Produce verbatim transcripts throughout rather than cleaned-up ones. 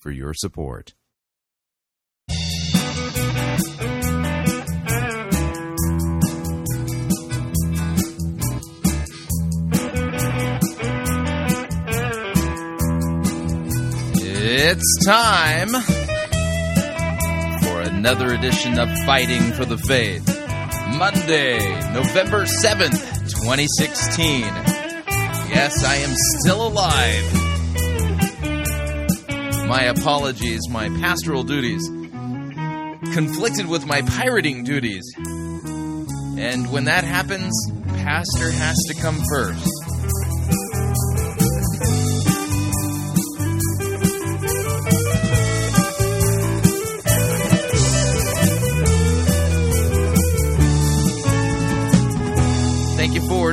for your support. It's time for another edition of Fighting for the Faith, Monday, November seventh, twenty sixteen. Yes, I am still alive. My apologies, my pastoral duties conflicted with my pirating duties. And when that happens, pastor has to come first. Thank you for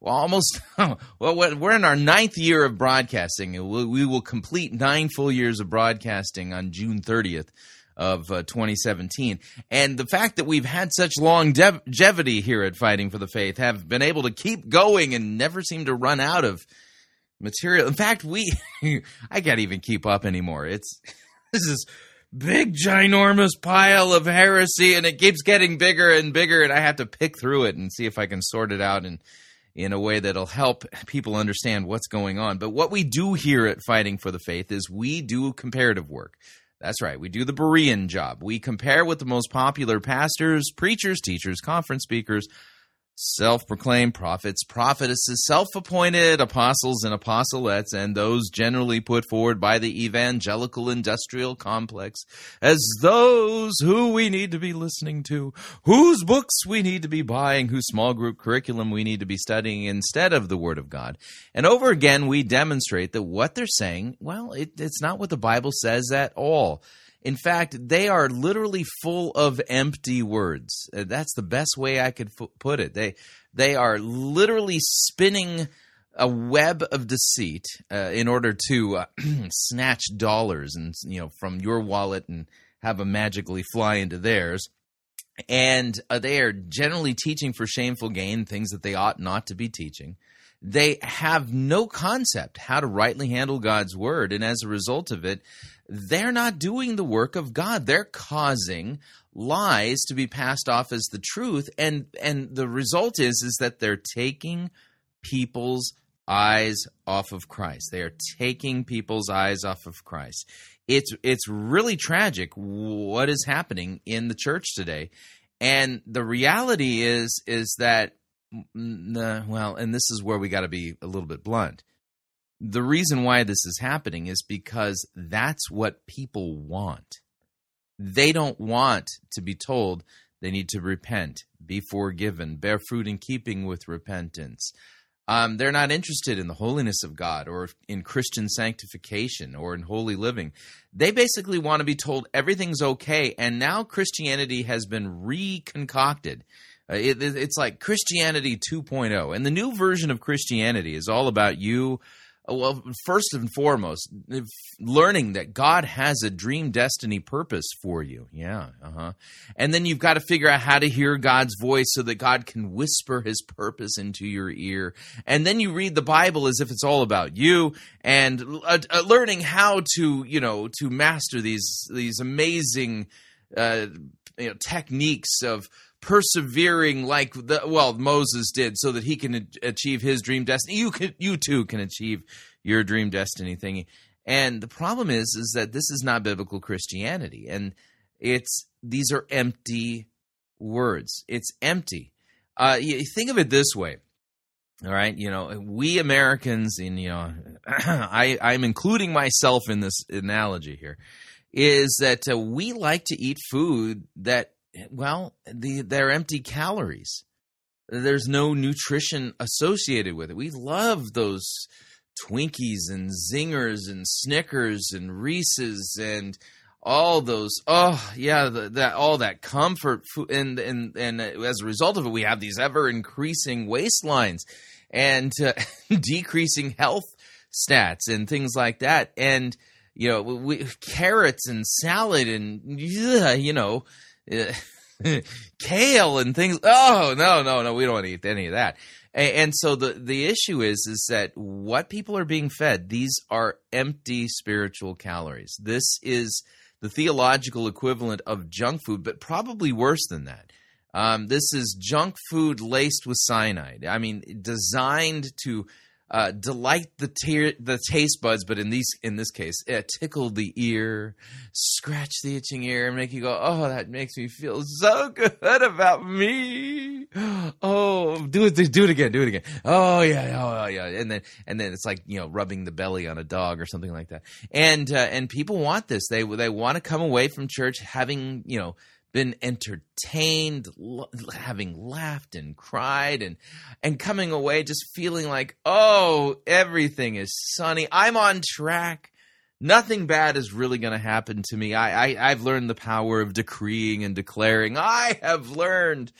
almost, well, we're in our ninth year of broadcasting. We will complete nine full years of broadcasting on June thirtieth of twenty seventeen. And the fact that we've had such longevity here at Fighting for the Faith, have been able to keep going and never seem to run out of material. In fact, we, I can't even keep up anymore. It's, this is big, ginormous pile of heresy, and it keeps getting bigger and bigger, and I have to pick through it and see if I can sort it out in, in a way that'll help people understand what's going on. But what we do here at Fighting for the Faith is we do comparative work. That's right. We do the Berean job. We compare what the most popular pastors, preachers, teachers, conference speakers, self-proclaimed prophets, prophetesses, self-appointed apostles and apostolettes, and those generally put forward by the evangelical industrial complex as those who we need to be listening to, whose books we need to be buying, whose small group curriculum we need to be studying instead of the Word of God. And over again, we demonstrate that what they're saying, well, it, it's not what the Bible says at all. In fact, they are literally full of empty words. That's the best way I could f- put it. They they are literally spinning a web of deceit uh, in order to uh, snatch dollars and you know from your wallet and have them magically fly into theirs. And uh, they are generally teaching for shameful gain things that they ought not to be teaching. They have no concept how to rightly handle God's word, and as a result of it, they're not doing the work of God. They're causing lies to be passed off as the truth, and and the result is, is that they're taking people's eyes off of Christ. They are taking people's eyes off of Christ. It's it's really tragic what is happening in the church today, and the reality is is that well, and this is where we got to be a little bit blunt. The reason why this is happening is because that's what people want. They don't want to be told they need to repent, be forgiven, bear fruit in keeping with repentance. Um, they're not interested in the holiness of God or in Christian sanctification or in holy living. They basically want to be told everything's okay, and now Christianity has been reconstructed. It, it, it's like Christianity two point oh, and the new version of Christianity is all about you, well, first and foremost, learning that God has a dream destiny purpose for you. Yeah, uh-huh. And then you've got to figure out how to hear God's voice so that God can whisper his purpose into your ear. And then you read the Bible as if it's all about you, and uh, learning how to, you know, to master these, these amazing uh, you know, techniques of persevering like the, well Moses did, so that he can achieve his dream destiny. You can, you too can achieve your dream destiny thing. And the problem is, is that this is not biblical Christianity, and it's these are empty words. It's empty. Uh, you think of it this way, all right? You know, we Americans, and you know, I, I'm including myself in this analogy here, is that uh, we like to eat food that, well, the, they're empty calories. There's no nutrition associated with it. We love those Twinkies and Zingers and Snickers and Reese's and all those, oh yeah, the, that all that comfort food, and and and as a result of it, we have these ever increasing waistlines and uh, decreasing health stats and things like that. And you know, we, carrots and salad and you know. Uh, kale and things. Oh, no, no, no, we don't want to eat any of that. And so the, the issue is, is that what people are being fed, these are empty spiritual calories. This is the theological equivalent of junk food, but probably worse than that. Um, this is junk food laced with cyanide. I mean, designed to uh, delight the te- the taste buds, but in these in this case, uh, tickle the ear, scratch the itching ear, and make you go, oh, that makes me feel so good about me. Oh, do it, do it again, do it again. Oh yeah, oh yeah, and then and then it's like, you know, rubbing the belly on a dog or something like that. And uh, and people want this. They they want to come away from church having, you know, been entertained, lo- having laughed and cried, and and coming away just feeling like, oh, everything is sunny. I'm on track. Nothing bad is really going to happen to me. I, I I've learned the power of decreeing and declaring. I have learned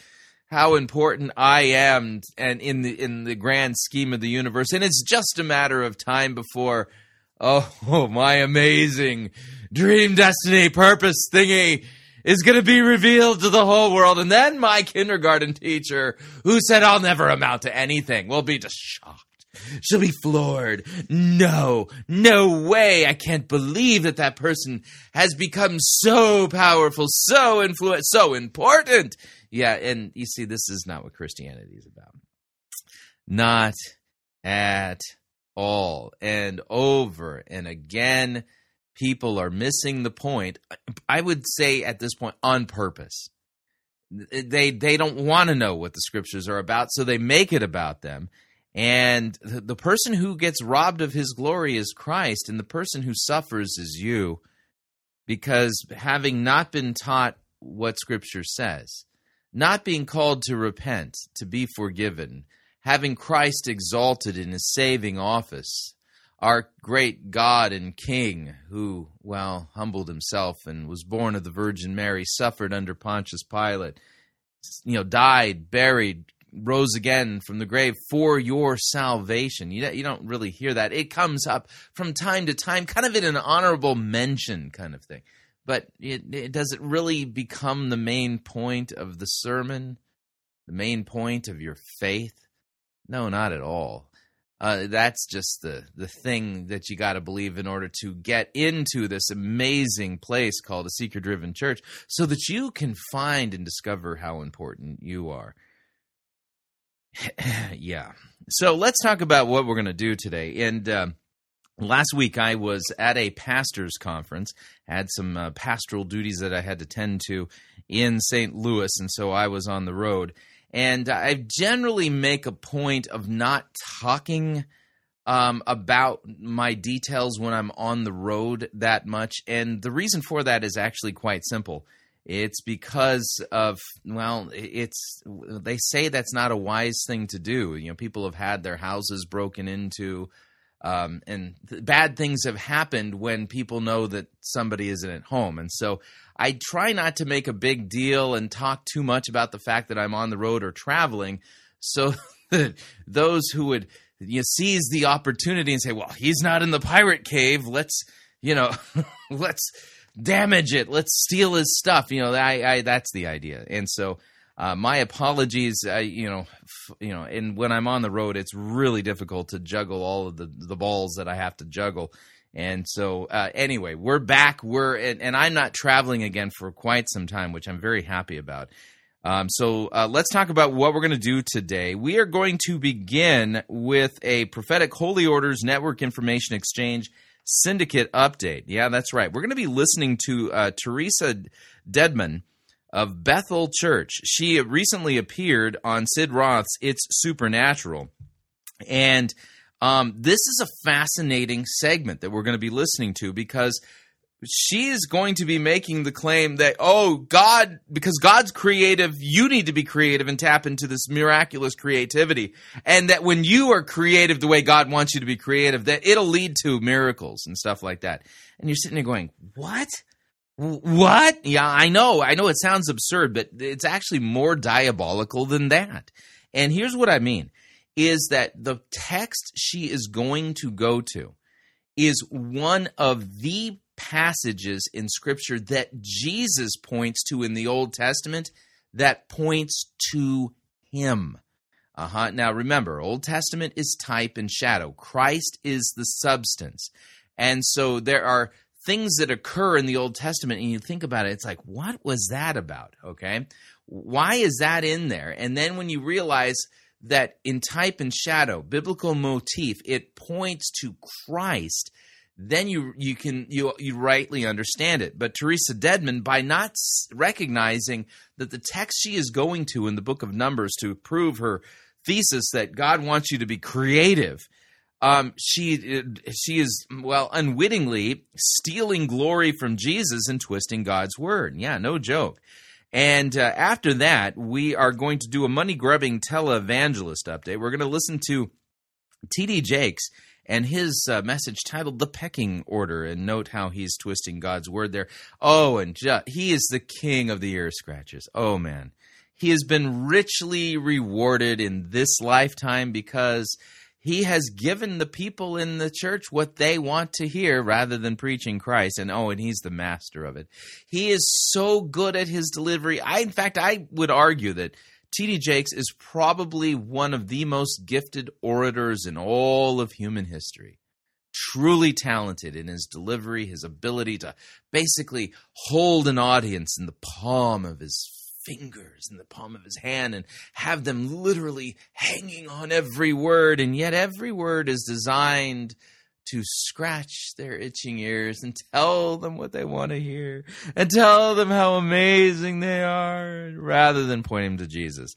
how important I am, and in the in the grand scheme of the universe, and it's just a matter of time before, oh, my amazing dream, destiny, purpose thingy is going to be revealed to the whole world. And then my kindergarten teacher, who said I'll never amount to anything, will be just shocked. She'll be floored. No, no way. I can't believe that that person has become so powerful, so influential, so important. Yeah, and you see, this is not what Christianity is about. Not at all. And over and again, people are missing the point, I would say at this point, on purpose. They they don't want to know what the scriptures are about, so they make it about them. And the person who gets robbed of his glory is Christ, and the person who suffers is you, because having not been taught what scripture says, not being called to repent, to be forgiven, having Christ exalted in his saving office, our great God and King, who, well, humbled himself and was born of the Virgin Mary, suffered under Pontius Pilate, you know, died, buried, rose again from the grave for your salvation. You you don't really hear that. It comes up from time to time, kind of in an honorable mention kind of thing. But it, it does it really become the main point of the sermon, the main point of your faith? No, not at all. Uh, that's just the, the thing that you got to believe in order to get into this amazing place called a seeker-driven church, so that you can find and discover how important you are. Yeah. So let's talk about what we're going to do today. And uh, last week I was at a pastor's conference, had some uh, pastoral duties that I had to tend to in Saint Louis, and so I was on the road. And I generally make a point of not talking um, about my details when I'm on the road that much. And the reason for that is actually quite simple. It's because of, well, it's they say that's not a wise thing to do. You know, people have had their houses broken into, um, and th- bad things have happened when people know that somebody isn't at home. And so I try not to make a big deal and talk too much about the fact that I'm on the road or traveling, so that those who would, you know, seize the opportunity and say, well, he's not in the pirate cave, let's, you know, let's damage it, let's steal his stuff. You know, I, I, that's the idea. And so uh, my apologies, I, you know, f- you know, and when I'm on the road, it's really difficult to juggle all of the, the balls that I have to juggle. And so, uh, anyway, we're back. We're and, and I'm not traveling again for quite some time, which I'm very happy about. Um, so uh, let's talk about what we're going to do today. We are going to begin with a Prophetic Holy Orders Network Information Exchange Syndicate update. Yeah, that's right. We're going to be listening to uh, Theresa Dedmon, of Bethel Church. She recently appeared on Sid Roth's It's Supernatural. And um, this is a fascinating segment that we're going to be listening to, because she is going to be making the claim that, oh, God, because God's creative, you need to be creative and tap into this miraculous creativity. And that when you are creative the way God wants you to be creative, that it'll lead to miracles and stuff like that. And you're sitting there going, what? What? Yeah, I know. I know it sounds absurd, but it's actually more diabolical than that. And here's what I mean, is that the text she is going to go to is one of the passages in Scripture that Jesus points to in the Old Testament that points to him. Uh-huh. Now, remember, Old Testament is type and shadow. Christ is the substance. And so there are things that occur in the Old Testament, and you think about it, it's like, what was that about? Okay, why is that in there? And then when you realize that in type and shadow, biblical motif, it points to Christ, then you you can you you rightly understand it. But Theresa Dedmon, by not recognizing that the text she is going to in the book of Numbers to prove her thesis that God wants you to be creative, um, she she is, well, unwittingly stealing glory from Jesus and twisting God's word. Yeah, no joke. And uh, after that, we are going to do a money-grubbing televangelist update. We're going to listen to T D Jakes and his uh, message titled The Pecking Order, and note how he's twisting God's word there. Oh, and ju- he is the king of the ear scratches. Oh, man. He has been richly rewarded in this lifetime because he has given the people in the church what they want to hear rather than preaching Christ. And oh, and he's the master of it. He is so good at his delivery. I, in fact, I would argue that T D Jakes is probably one of the most gifted orators in all of human history. Truly talented in his delivery, his ability to basically hold an audience in the palm of his fingers, in the palm of his hand, and have them literally hanging on every word. And yet every word is designed to scratch their itching ears and tell them what they want to hear and tell them how amazing they are, rather than point them to Jesus.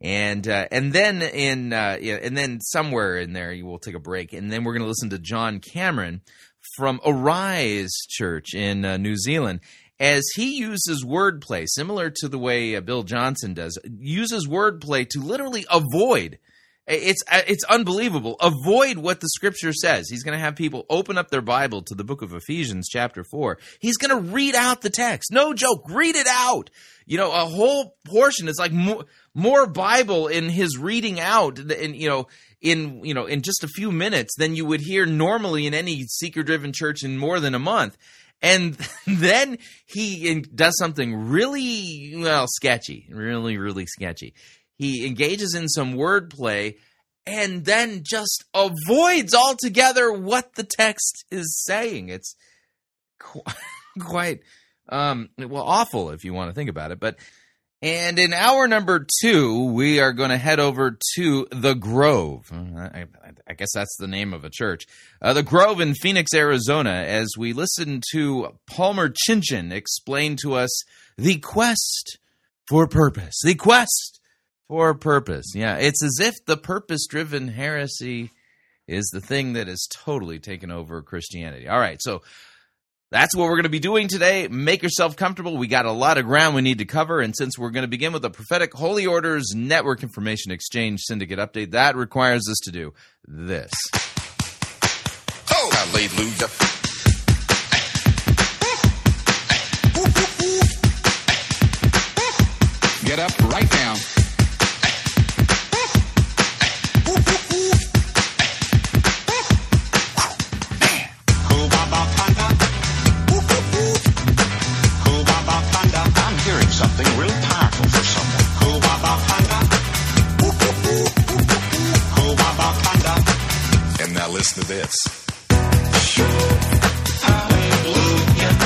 And uh, and then in uh, yeah, and then somewhere in there, you will take a break, and then we're going to listen to John Cameron from Arise Church in uh, New Zealand, as he uses wordplay similar to the way uh, Bill Johnson does, uses wordplay to literally avoid. It's it's unbelievable. Avoid what the Scripture says. He's going to have people open up their Bible to the book of Ephesians, chapter four. He's going to read out the text. No joke. Read it out. You know, a whole portion. It's like more, more Bible in his reading out, in, you know, in you know in just a few minutes than you would hear normally in any seeker-driven church in more than a month. And then he does something really, well, sketchy. Really, really sketchy. He engages in some wordplay and then just avoids altogether what the text is saying. It's quite, um, well, awful if you want to think about it. But and in hour number two, we are going to head over to The Grove. I, I guess that's the name of a church. Uh, The Grove in Phoenix, Arizona, as we listen to Palmer Chinchen explain to us the quest for purpose. The quest For purpose, yeah. It's as if the purpose-driven heresy is the thing that has totally taken over Christianity. All right, so that's what we're going to be doing today. Make yourself comfortable. We got a lot of ground we need to cover, and since we're going to begin with a prophetic Holy Orders Network Information Exchange Syndicate update, that requires us to do this. Oh, hallelujah. Get up right now. Something real powerful for someone. Cool Baba Panda. Cool Baba Panda. And now listen to this. Hallelujah.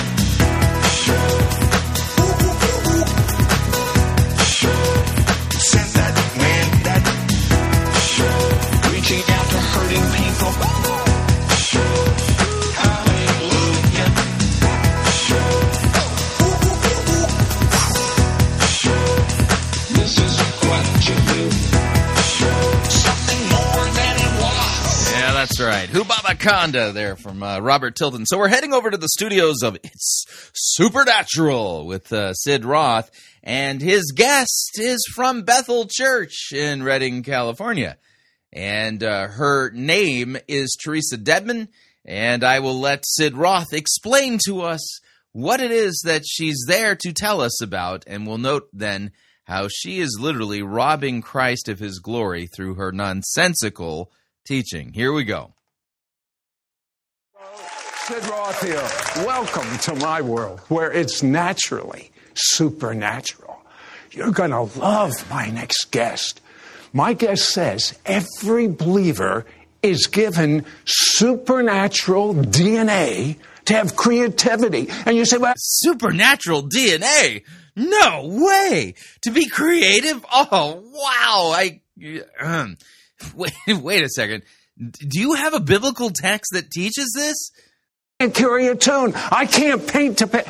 That's right. Hubabaconda there from uh, Robert Tilden. So we're heading over to the studios of It's Supernatural with uh, Sid Roth, and his guest is from Bethel Church in Redding, California. And uh, her name is Theresa Dedmon, and I will let Sid Roth explain to us what it is that she's there to tell us about, and we'll note then how she is literally robbing Christ of his glory through her nonsensical teaching. Here we go. Sid Roth here. Welcome to my world where it's naturally supernatural. You're going to love my next guest. My guest says every believer is given supernatural D N A to have creativity. And you say, well, supernatural D N A? No way! To be creative? Oh, wow! I um, wait, wait a second. Do you have a biblical text that teaches this? I can't carry a tune. I can't paint to paint.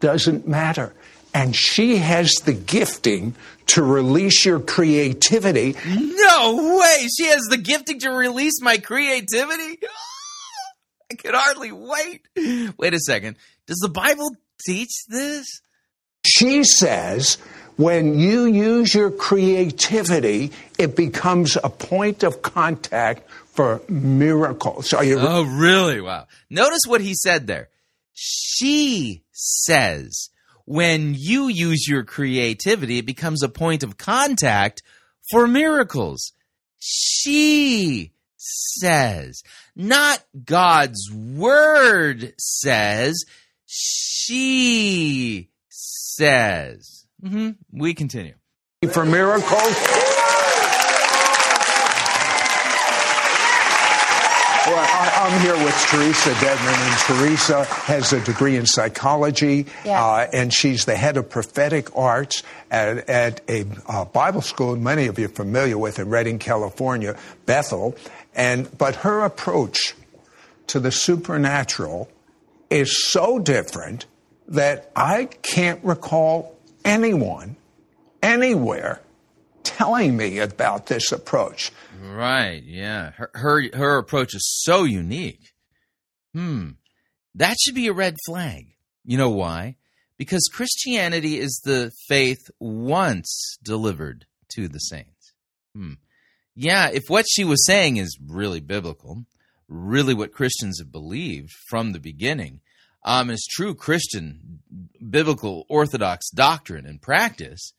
Doesn't matter. And she has the gifting to release your creativity. No way! She has the gifting to release my creativity? I can hardly wait. Wait a second. Does the Bible teach this? She says when you use your creativity, it becomes a point of contact for miracles. Are you? Oh, really? Wow. Notice what he said there. She says when you use your creativity, it becomes a point of contact for miracles. She says. Not God's word says. She says. Mm-hmm. We continue. For miracles. Well, I, I'm here with Theresa Dedmon, and Theresa has a degree in psychology, yeah. uh, and she's the head of prophetic arts at, at a uh, Bible school many of you are familiar with in Redding, California, Bethel. And but her approach to the supernatural is so different that I can't recall anyone, anywhere, telling me about this approach. Right, yeah. Her, her her approach is so unique. Hmm. That should be a red flag. You know why? Because Christianity is the faith once delivered to the saints. Hmm. Yeah, if what she was saying is really biblical, really what Christians have believed from the beginning, Um, is true Christian, biblical, orthodox doctrine and practice,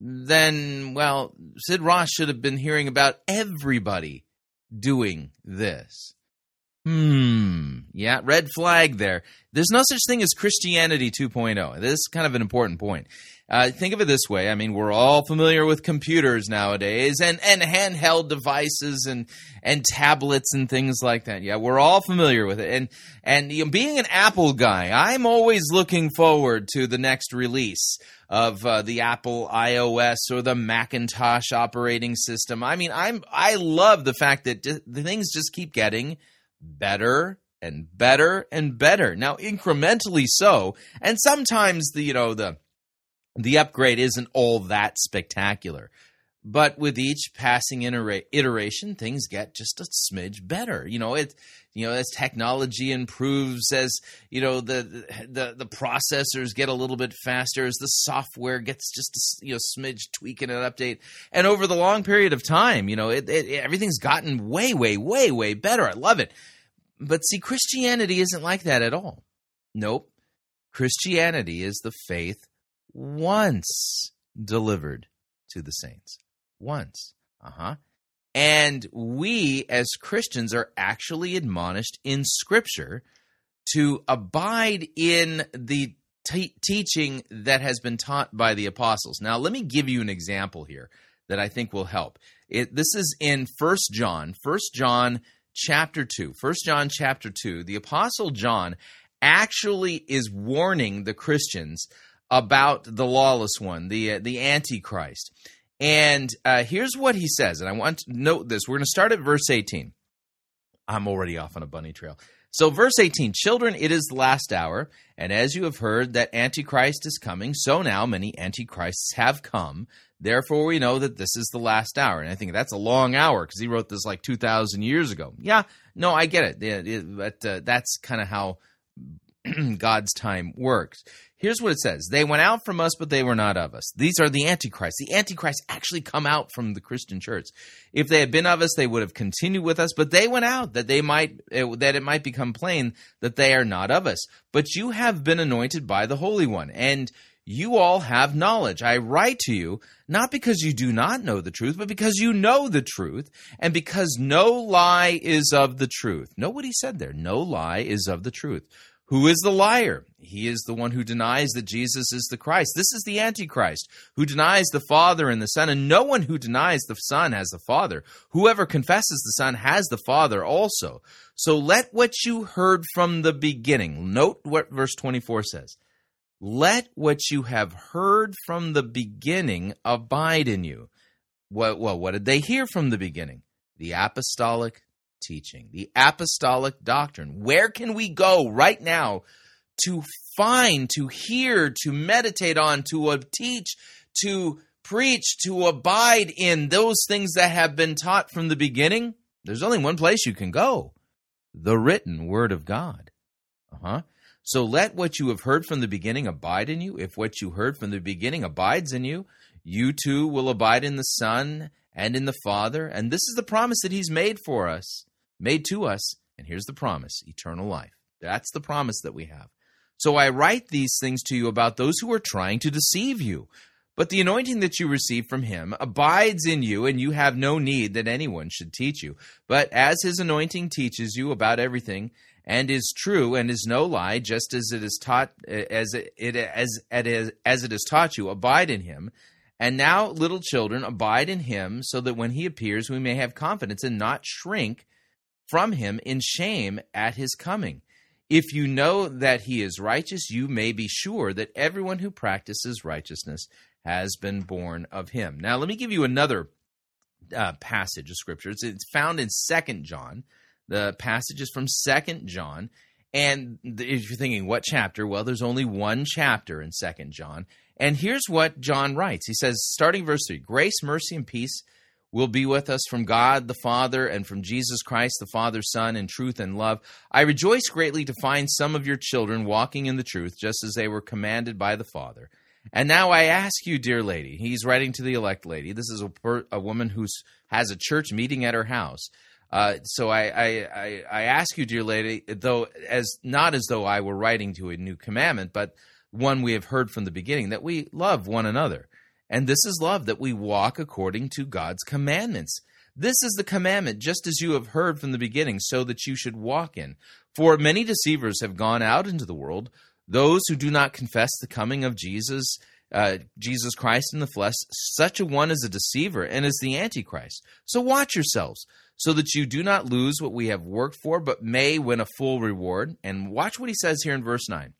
then, well, Sid Roth should have been hearing about everybody doing this. Hmm. Yeah, red flag there. There's no such thing as Christianity two point oh. This is kind of an important point. Uh, think of it this way. I mean, we're all familiar with computers nowadays and, and handheld devices and, and tablets and things like that. Yeah, we're all familiar with it. And, and you know, being an Apple guy, I'm always looking forward to the next release of uh, the Apple iOS or the Macintosh operating system. I mean, I'm I love the fact that d- the things just keep getting better and better and better. Now, incrementally so. And sometimes, the you know, the... the upgrade isn't all that spectacular, but with each passing itera- iteration, things get just a smidge better. You know, it, you know, as technology improves, as you know, the the the processors get a little bit faster, as the software gets just a, you know smidge tweak and an update, and over the long period of time, you know, it, it, it everything's gotten way, way, way, way better. I love it, but see, Christianity isn't like that at all. Nope, Christianity is the faith once delivered to the saints. Once. Uh-huh. And we as Christians are actually admonished in Scripture to abide in the te- teaching that has been taught by the apostles. Now, let me give you an example here that I think will help. It, this is in First John, First John chapter two. First John chapter two, the apostle John actually is warning the Christians about the lawless one, the uh, the Antichrist. And uh, here's what he says, and I want to note this. We're going to start at verse eighteen. I'm already off on a bunny trail. So verse eighteen, children, it is the last hour, and as you have heard that Antichrist is coming, so now many Antichrists have come. Therefore, we know that this is the last hour. And I think that's a long hour because he wrote this like two thousand years ago. Yeah, no, I get it. it, it but uh, that's kind of how God's time works. Here's what it says. They went out from us, but they were not of us. These are the Antichrist. The Antichrist actually come out from the Christian church. If they had been of us, they would have continued with us, but they went out that they might that it might become plain that they are not of us. But you have been anointed by the Holy One, and you all have knowledge. I write to you, not because you do not know the truth, but because you know the truth, and because no lie is of the truth. Know what he said there. No lie is of the truth. Who is the liar? He is the one who denies that Jesus is the Christ. This is the Antichrist, who denies the Father and the Son, and no one who denies the Son has the Father. Whoever confesses the Son has the Father also. So let what you heard from the beginning, note what verse twenty-four says, let what you have heard from the beginning abide in you. Well, well, what did they hear from the beginning? The apostolic teaching, the apostolic doctrine. Where can we go right now to find, to hear, to meditate on, to teach, to preach, to abide in those things that have been taught from the beginning? There's only one place you can go, the written Word of God. Uh-huh. So let what you have heard from the beginning abide in you. If what you heard from the beginning abides in you, you too will abide in the Son and in the Father. And this is the promise that he's made for us, made to us. And here's the promise, eternal life. That's the promise that we have. So I write these things to you about those who are trying to deceive you. But the anointing that you receive from him abides in you, and you have no need that anyone should teach you. But as his anointing teaches you about everything, and is true and is no lie, just as it is taught, as it as as as it is taught you, abide in him. And now, little children, abide in him, so that when he appears, we may have confidence and not shrink from him in shame at his coming. If you know that he is righteous, you may be sure that everyone who practices righteousness has been born of him. Now, let me give you another uh, passage of Scripture. It's, it's found in Second John. The passage is from Second John, and if you're thinking, what chapter? Well, there's only one chapter in Second John, and here's what John writes. He says, starting verse three, grace, mercy, and peace will be with us from God the Father and from Jesus Christ, the Father's Son, in truth and love. I rejoice greatly to find some of your children walking in the truth, just as they were commanded by the Father. And now I ask you, dear lady, he's writing to the elect lady. This is a, per, a woman who has a church meeting at her house. Uh, so I, I, I, I ask you, dear lady, though as not as though I were writing to a new commandment, but one we have heard from the beginning, that we love one another. And this is love, that we walk according to God's commandments. This is the commandment, just as you have heard from the beginning, so that you should walk in. For many deceivers have gone out into the world, those who do not confess the coming of Jesus Uh, Jesus Christ in the flesh. Such a one is a deceiver and is the Antichrist. So watch yourselves, so that you do not lose what we have worked for, but may win a full reward. And watch what he says here in verse nine.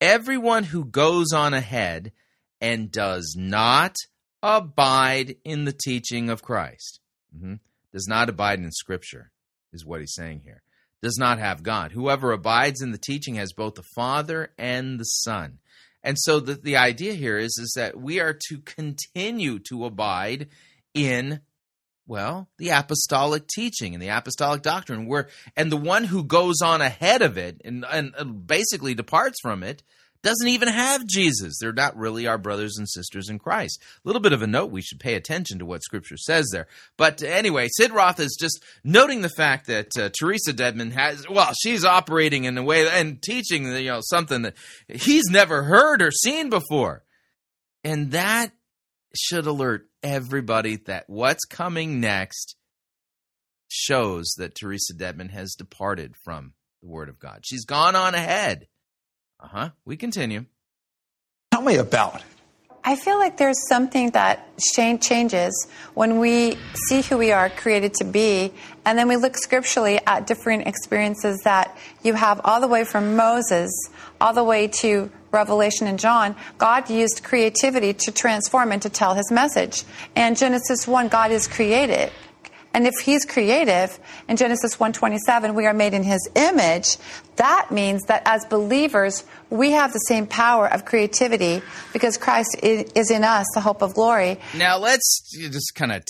Everyone who goes on ahead and does not abide in the teaching of Christ, mm-hmm, does not abide in Scripture, is what he's saying here, does not have God. Whoever abides in the teaching has both the Father and the Son. And so the, the idea here is, is that we are to continue to abide in, well, the apostolic teaching and the apostolic doctrine. Where, and the one who goes on ahead of it and, and basically departs from it doesn't even have Jesus. They're not really our brothers and sisters in Christ. A little bit of a note, we should pay attention to what Scripture says there. But anyway, Sid Roth is just noting the fact that uh, Theresa Dedmon has, well, she's operating in a way and teaching, you know, something that he's never heard or seen before. And that should alert everybody that what's coming next shows that Theresa Dedmon has departed from the Word of God. She's gone on ahead. Uh-huh. We continue. Tell me about it. I feel like there's something that changes when we see who we are created to be, and then we look scripturally at different experiences that you have all the way from Moses all the way to Revelation and John. God used creativity to transform and to tell his message. And Genesis one, God is creative. And if he's creative, in Genesis one twenty-seven, we are made in his image, that means that as believers, we have the same power of creativity because Christ is in us, the hope of glory. Now let's just kind of,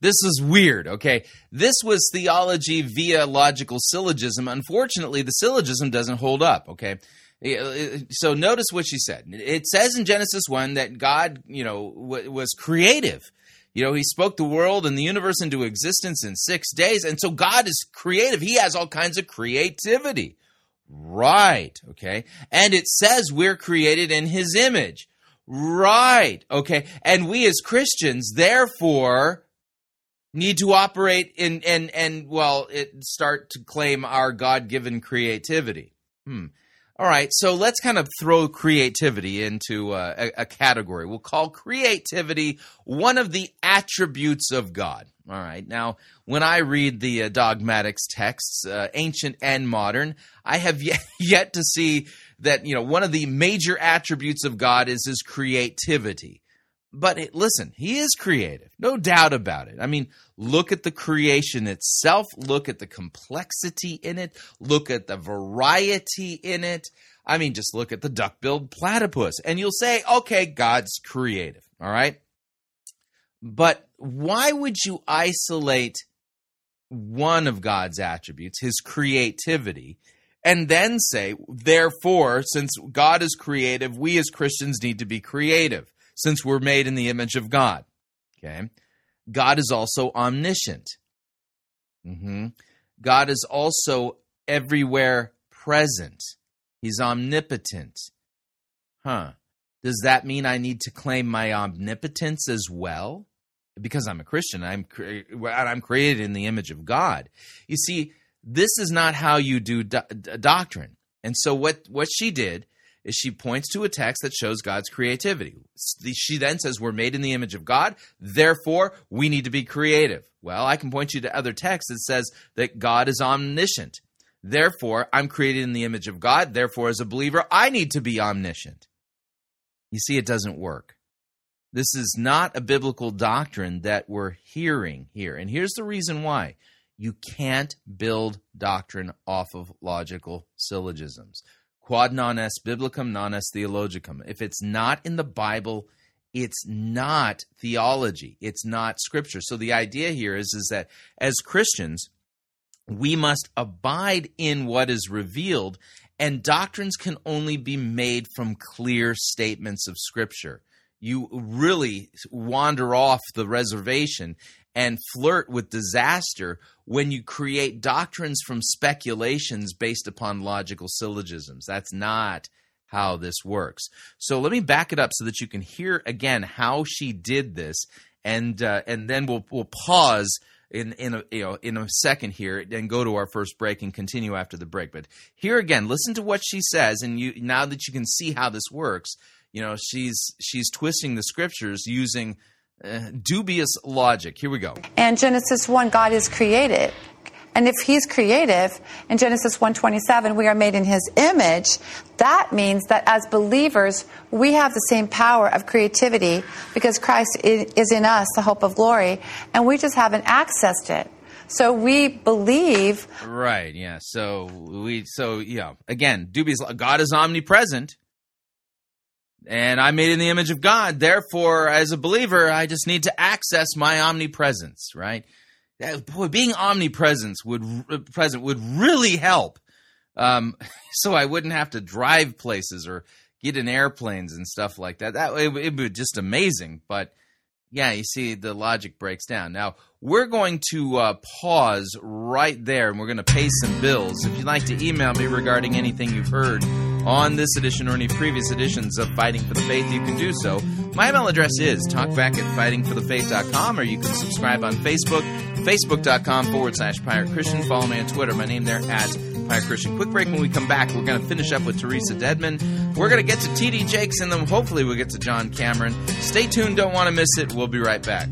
this is weird, okay? This was theology via logical syllogism. Unfortunately, the syllogism doesn't hold up, okay? So notice what she said. It says in Genesis one that God, you know, w- was creative. You know, he spoke the world and the universe into existence in six days. And so God is creative. He has all kinds of creativity. Right. Okay. And it says we're created in his image. Right. Okay. And we as Christians, therefore, need to operate in, and, and well, it start to claim our God-given creativity. Hmm. All right, so let's kind of throw creativity into uh, a, a category. We'll call creativity one of the attributes of God. All right, now, when I read the uh, dogmatics texts, uh, ancient and modern, I have yet, yet to see that, you know, one of the major attributes of God is his creativity. But it, listen, he is creative, no doubt about it. I mean, look at the creation itself. Look at the complexity in it. Look at the variety in it. I mean, just look at the duck-billed platypus, and you'll say, okay, God's creative, all right? But why would you isolate one of God's attributes, his creativity, and then say, therefore, since God is creative, we as Christians need to be creative? Since we're made in the image of God, okay? God is also omniscient. Mm-hmm. God is also everywhere present. He's omnipotent. Huh. Does that mean I need to claim my omnipotence as well? Because I'm a Christian, I'm cre- I'm created in the image of God. You see, this is not how you do do- doctrine. And so what, what she did is she points to a text that shows God's creativity. She then says, we're made in the image of God, therefore we need to be creative. Well, I can point you to other texts that says that God is omniscient. Therefore, I'm created in the image of God, therefore as a believer, I need to be omniscient. You see, it doesn't work. This is not a biblical doctrine that we're hearing here. And here's the reason why. You can't build doctrine off of logical syllogisms. Quod non est biblicum, non est theologicum. If it's not in the Bible, it's not theology. It's not Scripture. So the idea here is, is that as Christians, we must abide in what is revealed, and doctrines can only be made from clear statements of Scripture. You really wander off the reservation and flirt with disaster when you create doctrines from speculations based upon logical syllogisms. That's not how this works. So let me back it up so that you can hear again how she did this, and uh, and then we'll we'll pause in in a, you know in a second here and go to our first break and continue after the break. But here again, listen to what she says, and you now that you can see how this works, you know she's she's twisting the scriptures using Uh, dubious logic. Here we go. And Genesis one, God is creative. And if he's creative, in Genesis one twenty-seven, we are made in his image, that means that as believers, we have the same power of creativity because Christ is in us, the hope of glory, and we just haven't accessed it. So we believe. Right, yeah. So, we, so yeah. Again, dubious. God is omnipresent. And I'm made in the image of God, therefore, as a believer, I just need to access my omnipresence, right? Boy, being omnipresent would present would really help, um, so I wouldn't have to drive places or get in airplanes and stuff like that. That it, it would be just amazing, but yeah, you see, the logic breaks down. Now, we're going to uh, pause right there, and we're going to pay some bills. If you'd like to email me regarding anything you've heard on this edition or any previous editions of Fighting for the Faith, you can do so. My email address is talkback at fighting for the faith dot com, or you can subscribe on Facebook, facebook.com forward slash Pirate Christian. Follow me on Twitter, my name there at Pirate Christian. Quick break. When we come back, we're going to finish up with Theresa Dedmon. We're going to get to T D Jakes, and then hopefully we'll get to John Cameron. Stay tuned. Don't want to miss it. We'll be right back.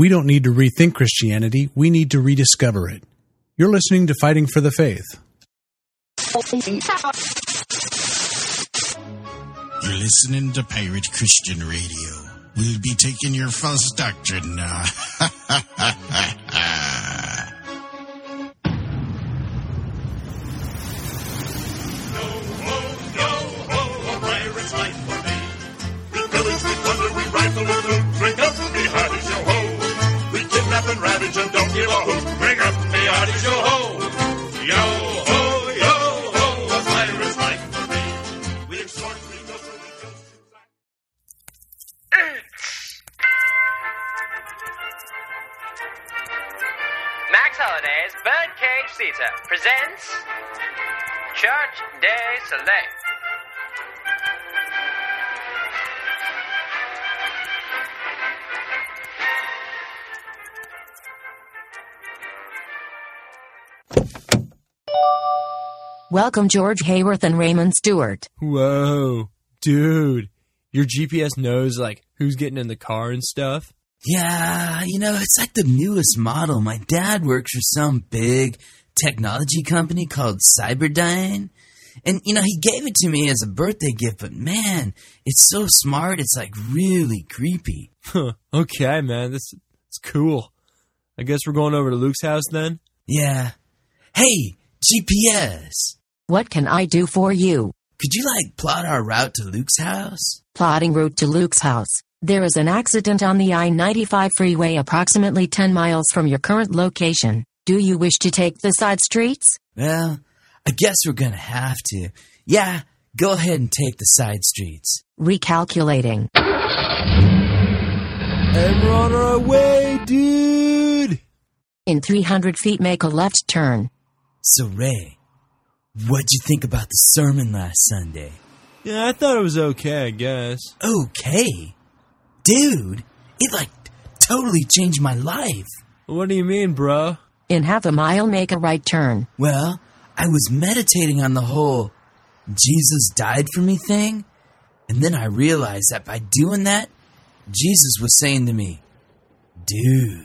We don't need to rethink Christianity. We need to rediscover it. You're listening to Fighting for the Faith. for listening to Pirate Christian Radio. We'll be taking your false doctrine now. Welcome George Hayworth and Raymond Stewart. Whoa, dude, your G P S knows like who's getting in the car and stuff. Yeah, you know, it's like the newest model. My dad works for some big technology company called Cyberdyne. And, you know, he gave it to me as a birthday gift, but man, it's so smart. It's like really creepy. Huh, okay, man, this it's cool. I guess we're going over to Luke's house then? Yeah. Hey, G P S. What can I do for you? Could you, like, plot our route to Luke's house? Plotting route to Luke's house. There is an accident on the I ninety-five freeway approximately ten miles from your current location. Do you wish to take the side streets? Well, I guess we're gonna have to. Yeah, go ahead and take the side streets. Recalculating. And we're on our way, dude! In three hundred feet, make a left turn. So, Ray, what'd you think about the sermon last Sunday? Yeah, I thought it was okay, I guess. Okay? Dude, it, like, totally changed my life. What do you mean, bro? In half a mile, make a right turn. Well, I was meditating on the whole Jesus died for me thing, and then I realized that by doing that, Jesus was saying to me, dude,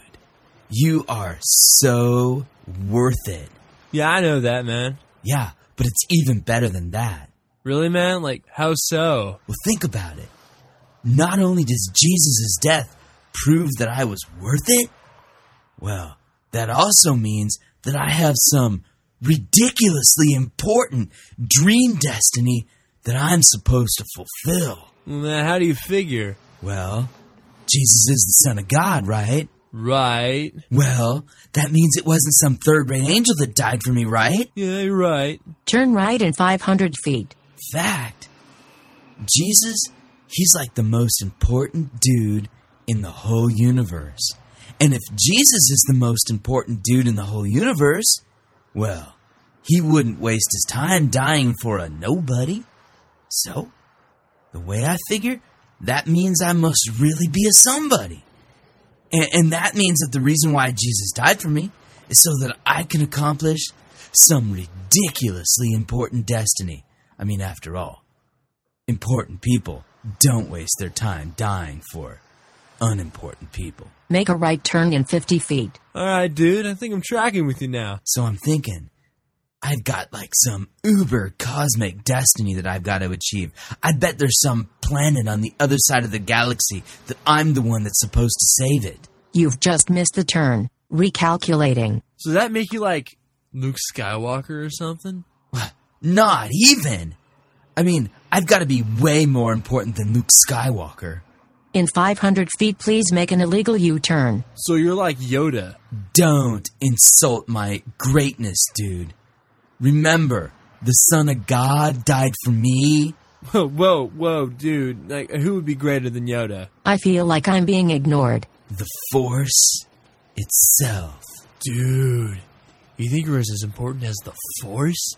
you are so worth it. Yeah, I know that, man. Yeah, but it's even better than that. Really, man? Like, how so? Well, think about it. Not only does Jesus' death prove that I was worth it, well, that also means that I have some ridiculously important dream destiny that I'm supposed to fulfill. Now, how do you figure? Well, Jesus is the Son of God, right? Right. Well, that means it wasn't some third-rate angel that died for me, right? Yeah, you're right. Turn right in five hundred feet. Fact. Jesus, he's like the most important dude in the whole universe. And if Jesus is the most important dude in the whole universe, well, he wouldn't waste his time dying for a nobody. So, the way I figure, that means I must really be a somebody. And that means that the reason why Jesus died for me is so that I can accomplish some ridiculously important destiny. I mean, after all, important people don't waste their time dying for unimportant people. Make a right turn in fifty feet. All right, dude, I think I'm tracking with you now. So I'm thinking, I've got like some uber cosmic destiny that I've got to achieve. I bet there's some planet on the other side of the galaxy that I'm the one that's supposed to save it. You've just missed the turn. Recalculating. So does that make you like Luke Skywalker or something? Not even. I mean, I've got to be way more important than Luke Skywalker. In five hundred feet, please make an illegal U-turn. So you're like Yoda. Don't insult my greatness, dude. Remember, the Son of God died for me. Whoa, whoa, whoa, dude. Like, who would be greater than Yoda? I feel like I'm being ignored. The Force itself. Dude, you think you're as important as the Force?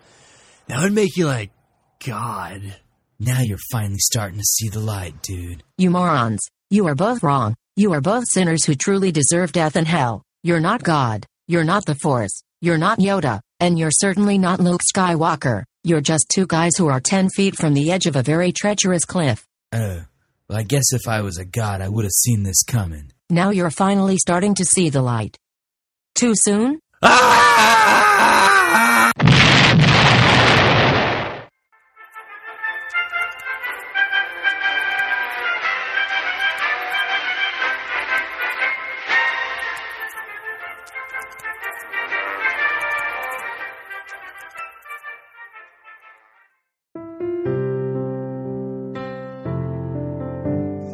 That would make you like God. Now you're finally starting to see the light, dude. You morons. You are both wrong. You are both sinners who truly deserve death and hell. You're not God. You're not the Force. You're not Yoda. And you're certainly not Luke Skywalker. You're just two guys who are ten feet from the edge of a very treacherous cliff. Oh, uh, well, I guess if I was a god, I would have seen this coming. Now you're finally starting to see the light. Too soon? Ah!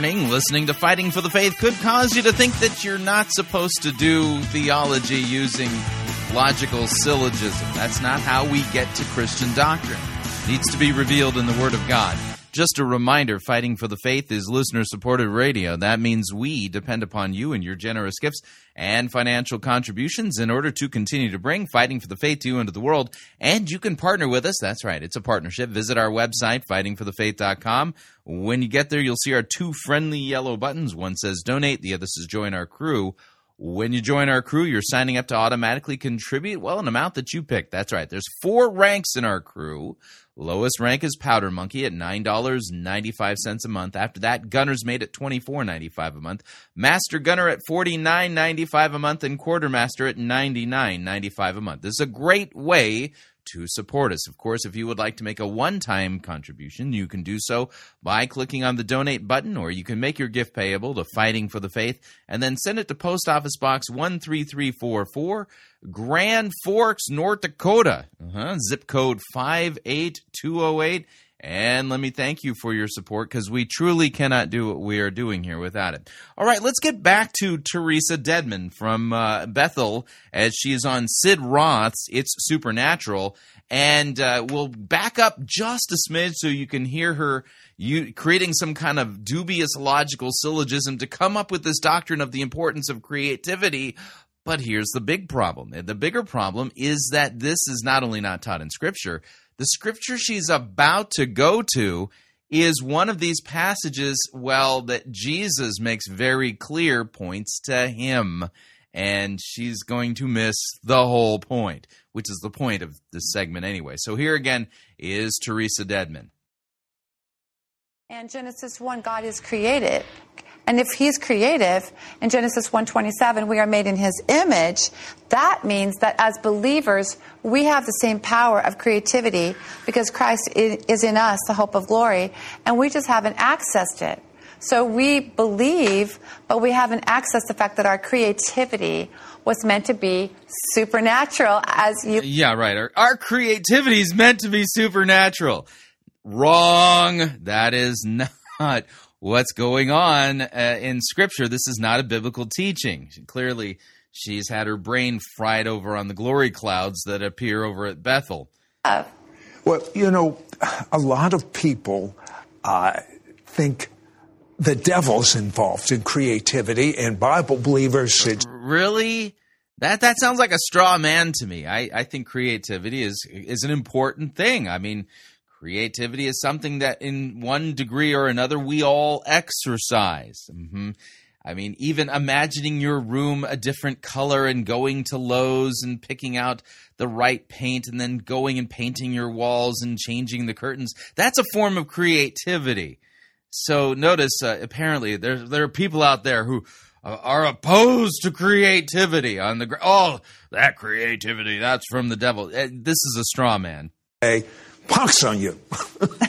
Listening to Fighting for the Faith could cause you to think that you're not supposed to do theology using logical syllogism. That's not how we get to Christian doctrine. It needs to be revealed in the Word of God. Just a reminder, Fighting for the Faith is listener-supported radio. That means we depend upon you and your generous gifts and financial contributions in order to continue to bring Fighting for the Faith to you and to the world. And you can partner with us. That's right. It's a partnership. Visit our website, fighting for the faith dot com. When you get there, you'll see our two friendly yellow buttons. One says donate. The other says join our crew. When you join our crew, you're signing up to automatically contribute, well, an amount that you pick. That's right. There's four ranks in our crew. Lowest rank is Powder Monkey at nine dollars and ninety-five cents a month. After that, Gunner's Mate at twenty-four dollars and ninety-five cents a month. Master Gunner at forty-nine dollars and ninety-five cents a month. And Quartermaster at ninety-nine dollars and ninety-five cents a month. This is a great way to support us. Of course, if you would like to make a one-time contribution, you can do so by clicking on the donate button, or you can make your gift payable to Fighting for the Faith and then send it to Post Office Box one three three four four, Grand Forks, North Dakota, uh-huh, zip code five eight two oh eight. And let me thank you for your support, because we truly cannot do what we are doing here without it. All right, let's get back to Theresa Dedmon from uh, Bethel, as she is on Sid Roth's It's Supernatural. And uh, we'll back up just a smidge so you can hear her you, creating some kind of dubious logical syllogism to come up with this doctrine of the importance of creativity. But here's the big problem. The bigger problem is that this is not only not taught in Scripture. The scripture she's about to go to is one of these passages, well, that Jesus makes very clear points to him, and she's going to miss the whole point, which is the point of this segment anyway. So here again is Theresa Dedmon. And Genesis one, God is creative. And if he's creative, in Genesis one twenty-seven, we are made in his image. That means that as believers, we have the same power of creativity because Christ is in us, the hope of glory, and we just haven't accessed it. So we believe, but we haven't accessed the fact that our creativity was meant to be supernatural as you... Yeah, right. Our, our creativity is meant to be supernatural. Wrong. That is not... What's going on uh, in Scripture? This is not a biblical teaching. She, clearly, she's had her brain fried over on the glory clouds that appear over at Bethel. Well, you know, a lot of people uh, think the devil's involved in creativity, and Bible believers should... Really? That that sounds like a straw man to me. I, I think creativity is is an important thing. I mean... Creativity is something that in one degree or another we all exercise. Mm-hmm. I mean, even imagining your room a different color and going to Lowe's and picking out the right paint and then going and painting your walls and changing the curtains, that's a form of creativity. So notice, uh, apparently, there, there are people out there who... are opposed to creativity on the... Oh, that creativity, that's from the devil. This is a straw man. Hey. Pox on you.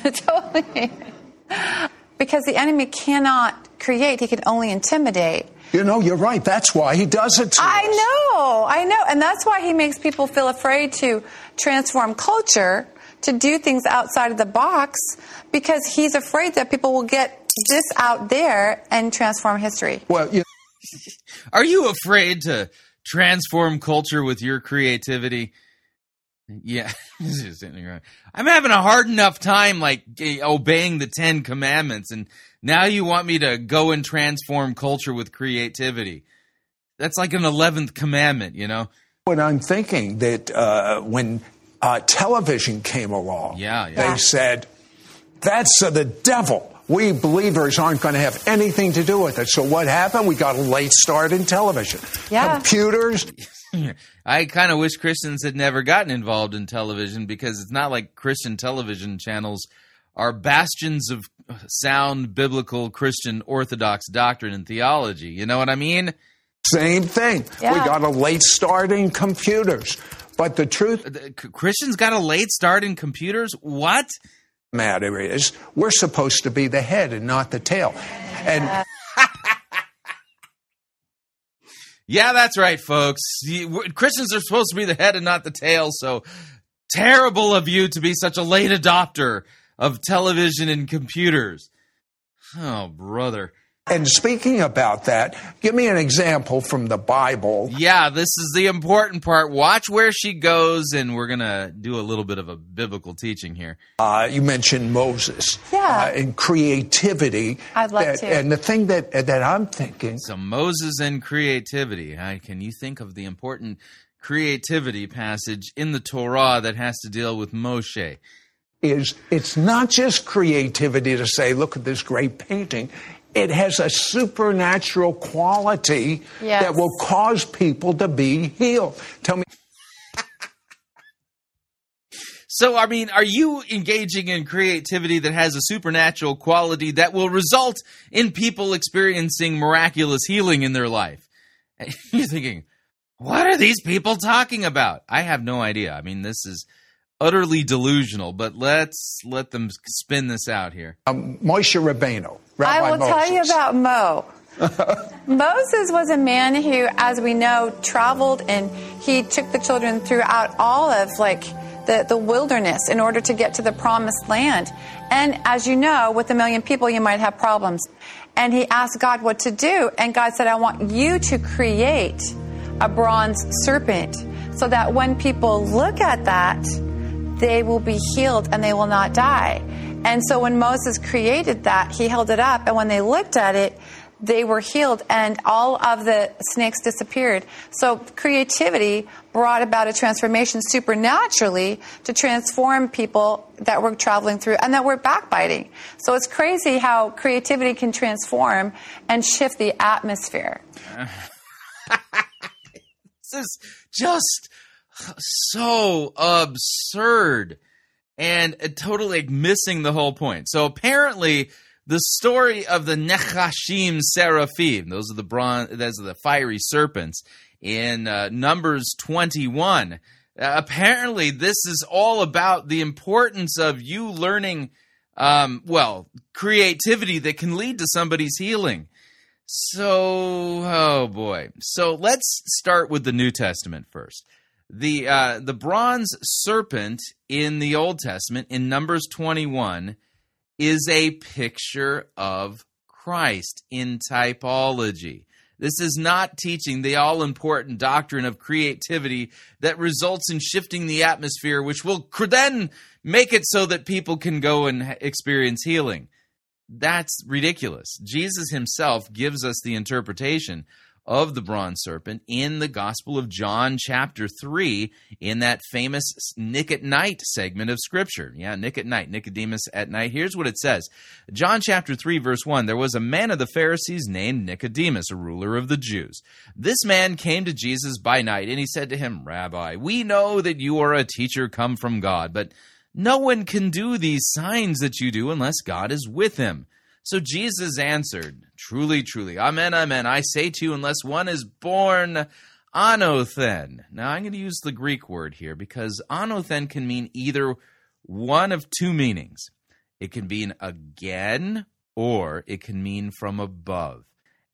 Totally. Because the enemy cannot create. He can only intimidate. You know, you're right. That's why he does it to I us. know. I know. And that's why he makes people feel afraid to transform culture, to do things outside of the box, because he's afraid that people will get this out there and transform history. Well, you- Are you afraid to... Transform culture with your creativity. Yeah, this is right. I'm having a hard enough time, like, obeying the Ten Commandments, and now you want me to go and transform culture with creativity. That's like an eleventh commandment, you know? And I'm thinking that uh, when uh, television came along, yeah, yeah. they said, that's uh, the devil. We believers aren't going to have anything to do with it. So what happened? We got a late start in television. Yeah. Computers. I kind of wish Christians had never gotten involved in television, because it's not like Christian television channels are bastions of sound biblical Christian Orthodox doctrine and theology. You know what I mean? Same thing. Yeah. We got a late start in computers. But the truth... Christians got a late start in computers? What? Matter is, we're supposed to be the head and not the tail. And yeah, that's right, folks. Christians are supposed to be the head and not the tail, so terrible of you to be such a late adopter of television and computers. Oh, brother. And speaking about that, give me an example from the Bible. Yeah, this is the important part. Watch where she goes, and we're going to do a little bit of a biblical teaching here. Uh, you mentioned Moses. Yeah. Uh, and creativity. I'd love that, to. And the thing that that I'm thinking. So Moses and creativity. Right? Can you think of the important creativity passage in the Torah that has to deal with Moshe? Is it's not just creativity to say, look at this great painting. It has a supernatural quality yes. that will cause people to be healed. Tell me. So, I mean, are you engaging in creativity that has a supernatural quality that will result in people experiencing miraculous healing in their life? And you're thinking, what are these people talking about? I have no idea. I mean, this is utterly delusional, but let's let them spin this out here. Um, Moshe Rabbeinu. Rabbi I will Moses. Tell you about Mo. Moses was a man who, as we know, traveled, and he took the children throughout all of like the, the wilderness in order to get to the promised land. And as you know, with a million people, you might have problems. And he asked God what to do. And God said, I want you to create a bronze serpent so that when people look at that, they will be healed and they will not die. And so when Moses created that, he held it up, and when they looked at it, they were healed, and all of the snakes disappeared. So creativity brought about a transformation supernaturally to transform people that were traveling through and that were backbiting. So it's crazy how creativity can transform and shift the atmosphere. This is just so absurd. And totally missing the whole point. So apparently, the story of the Nechashim Seraphim, those are the bronze, those are the fiery serpents in uh, Numbers twenty-one. Uh, apparently, this is all about the importance of you learning, um, well, creativity that can lead to somebody's healing. So, oh boy. So let's start with the New Testament first. The uh, the bronze serpent in the Old Testament, in Numbers twenty-one, is a picture of Christ in typology. This is not teaching the all-important doctrine of creativity that results in shifting the atmosphere, which will then make it so that people can go and experience healing. That's ridiculous. Jesus himself gives us the interpretation of the bronze serpent in the Gospel of John chapter three, in that famous Nick at Night segment of Scripture. Yeah, Nick at Night, Nicodemus at Night. Here's what it says. John chapter three, verse one, there was a man of the Pharisees named Nicodemus, a ruler of the Jews. This man came to Jesus by night, and he said to him, Rabbi, we know that you are a teacher come from God, but no one can do these signs that you do unless God is with him. So Jesus answered, Truly, truly, amen, amen, I say to you, unless one is born anothen. Now, I'm going to use the Greek word here, because anothen can mean either one of two meanings. It can mean again, or it can mean from above.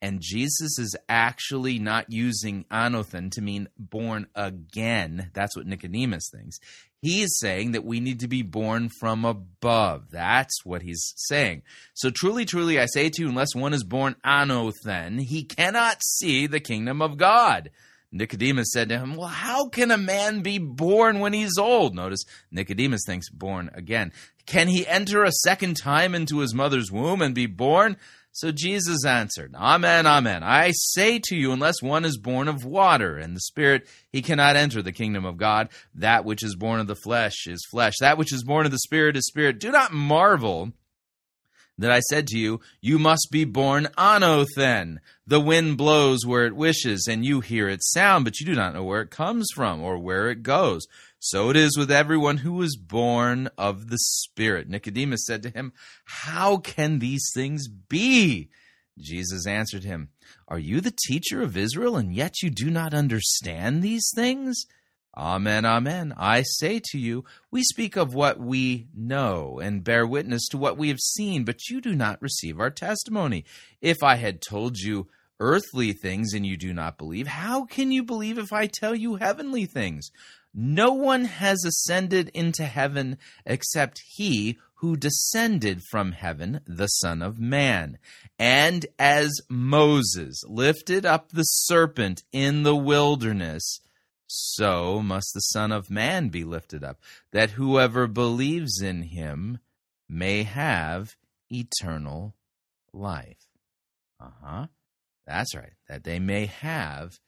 And Jesus is actually not using anothen to mean born again. That's what Nicodemus thinks. He is saying that we need to be born from above. That's what he's saying. So truly, truly, I say to you, unless one is born anothen, he cannot see the kingdom of God. Nicodemus said to him, well, how can a man be born when he's old? Notice Nicodemus thinks born again. Can he enter a second time into his mother's womb and be born? So Jesus answered, amen, amen. I say to you, unless one is born of water and the Spirit, he cannot enter the kingdom of God. That which is born of the flesh is flesh. That which is born of the Spirit is spirit. Do not marvel that I said to you, you must be born anothen. The wind blows where it wishes, and you hear its sound, but you do not know where it comes from or where it goes. So it is with everyone who is born of the Spirit. Nicodemus said to him, how can these things be? Jesus answered him, are you the teacher of Israel, and yet you do not understand these things? Amen, amen. I say to you, we speak of what we know and bear witness to what we have seen, but you do not receive our testimony. If I had told you earthly things and you do not believe, how can you believe if I tell you heavenly things? No one has ascended into heaven except he who descended from heaven, the Son of Man. And as Moses lifted up the serpent in the wilderness, so must the Son of Man be lifted up, that whoever believes in him may have eternal life. Uh-huh. That's right, that they may have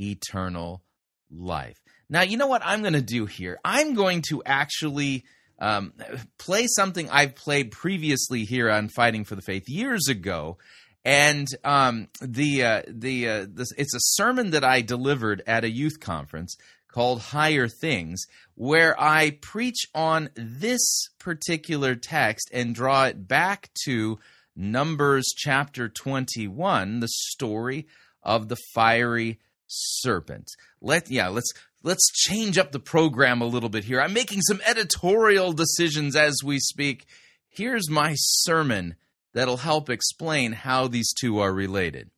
eternal life. Now, you know what I'm going to do here? I'm going to actually um, play something I've played previously here on Fighting for the Faith years ago, and um, the uh, the uh, this, it's a sermon that I delivered at a youth conference called Higher Things, where I preach on this particular text and draw it back to Numbers chapter twenty-one, the story of the fiery serpent. Let yeah, let's. Let's change up the program a little bit here. I'm making some editorial decisions as we speak. Here's my sermon that'll help explain how these two are related.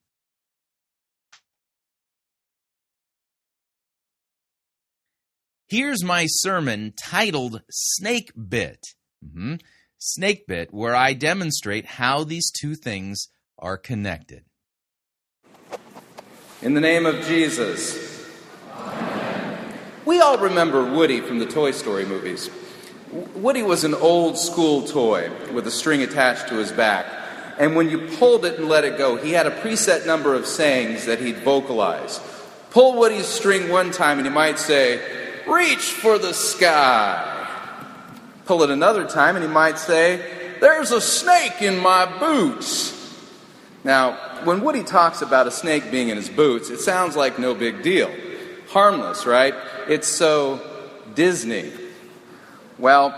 Here's my sermon titled Snake Bit. Mm-hmm. Snake Bit, where I demonstrate how these two things are connected. In the name of Jesus. We all remember Woody from the Toy Story movies. Woody was an old school toy with a string attached to his back. And when you pulled it and let it go, he had a preset number of sayings that he'd vocalize. Pull Woody's string one time and you might say, reach for the sky. Pull it another time and he might say, there's a snake in my boots. Now, when Woody talks about a snake being in his boots, it sounds like no big deal. Harmless, right? It's so Disney. Well,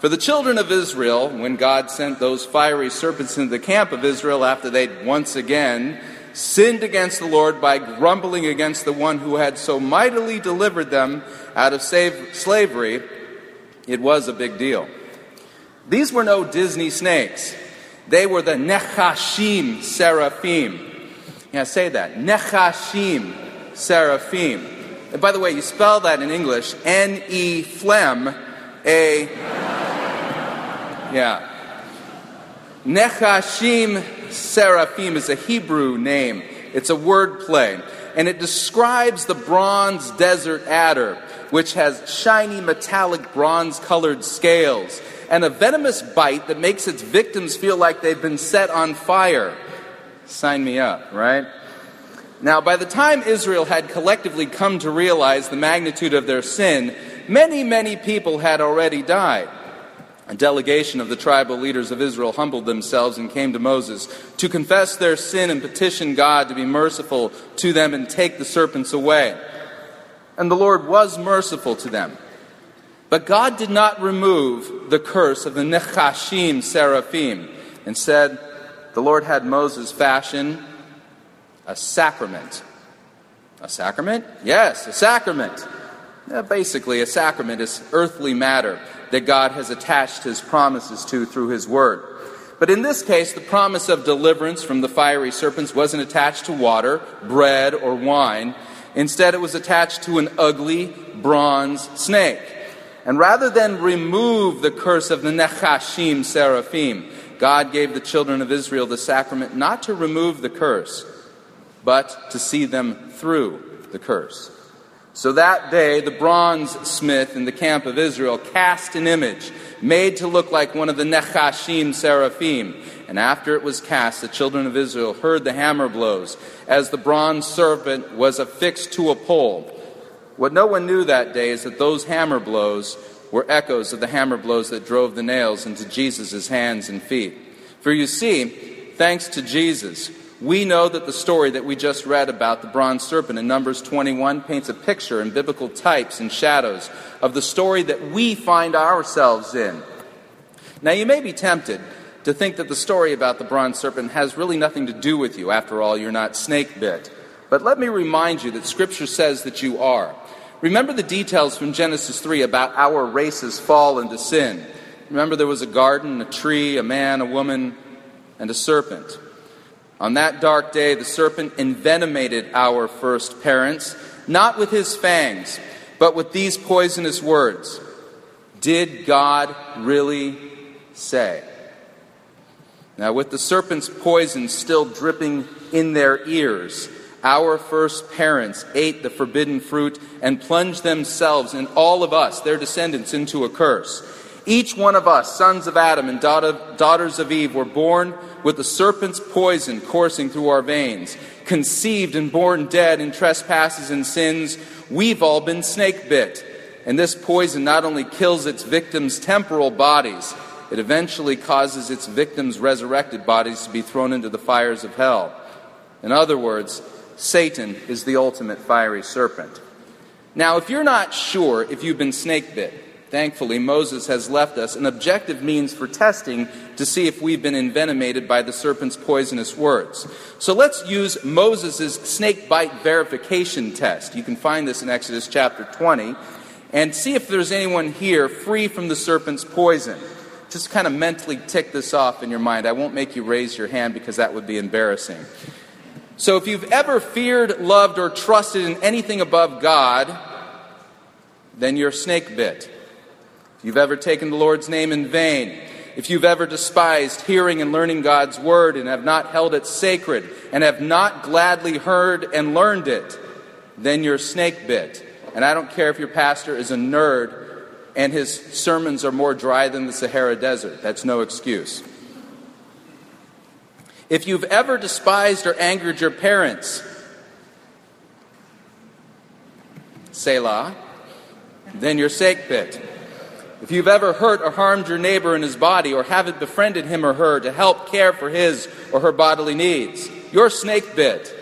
for the children of Israel, when God sent those fiery serpents into the camp of Israel after they'd once again sinned against the Lord by grumbling against the one who had so mightily delivered them out of save- slavery, it was a big deal. These were no Disney snakes. They were the Nechashim Seraphim. Yeah, say that. Nechashim Seraphim. And by the way, you spell that in English, N E phlegm A. Yeah. Nechashim Seraphim is a Hebrew name. It's a word play. And it describes the bronze desert adder, which has shiny metallic bronze-colored scales, and a venomous bite that makes its victims feel like they've been set on fire. Sign me up, right? Now, by the time Israel had collectively come to realize the magnitude of their sin, many, many people had already died. A delegation of the tribal leaders of Israel humbled themselves and came to Moses to confess their sin and petition God to be merciful to them and take the serpents away. And the Lord was merciful to them. But God did not remove the curse of the Nechashim Seraphim. Instead, the Lord had Moses fashion a sacrament. A sacrament? Yes, a sacrament. Yeah, basically, a sacrament is earthly matter that God has attached his promises to through his word. But in this case, the promise of deliverance from the fiery serpents wasn't attached to water, bread, or wine. Instead, it was attached to an ugly bronze snake. And rather than remove the curse of the Nechashim Seraphim, God gave the children of Israel the sacrament not to remove the curse, but to see them through remove the curse. So that day, the bronze smith in the camp of Israel cast an image made to look like one of the Nechashim Seraphim. And after it was cast, the children of Israel heard the hammer blows as the bronze serpent was affixed to a pole. What no one knew that day is that those hammer blows were echoes of the hammer blows that drove the nails into Jesus' hands and feet. For you see, thanks to Jesus, we know that the story that we just read about the bronze serpent in Numbers twenty-one paints a picture in biblical types and shadows of the story that we find ourselves in. Now, you may be tempted to think that the story about the bronze serpent has really nothing to do with you. After all, you're not snake bit. But let me remind you that Scripture says that you are. Remember the details from Genesis three about our race's fall into sin. Remember there was a garden, a tree, a man, a woman, and a serpent. On that dark day, the serpent envenomated our first parents, not with his fangs, but with these poisonous words: "Did God really say?" Now, with the serpent's poison still dripping in their ears, our first parents ate the forbidden fruit and plunged themselves and all of us, their descendants, into a curse. Each one of us, sons of Adam and daughters of Eve, were born with the serpent's poison coursing through our veins. Conceived and born dead in trespasses and sins, we've all been snake bit. And this poison not only kills its victims' temporal bodies, it eventually causes its victims' resurrected bodies to be thrown into the fires of hell. In other words, Satan is the ultimate fiery serpent. Now, if you're not sure if you've been snake bit, thankfully, Moses has left us an objective means for testing to see if we've been envenomated by the serpent's poisonous words. So let's use Moses' snake bite verification test. You can find this in Exodus chapter twenty. And see if there's anyone here free from the serpent's poison. Just kind of mentally tick this off in your mind. I won't make you raise your hand because that would be embarrassing. So if you've ever feared, loved, or trusted in anything above God, then you're snake bit. If you've ever taken the Lord's name in vain, if you've ever despised hearing and learning God's word and have not held it sacred and have not gladly heard and learned it, then you're snake bit. And I don't care if your pastor is a nerd and his sermons are more dry than the Sahara Desert. That's no excuse. If you've ever despised or angered your parents, Selah, then you're snake bit. If you've ever hurt or harmed your neighbor in his body or haven't befriended him or her to help care for his or her bodily needs, you're snake bit.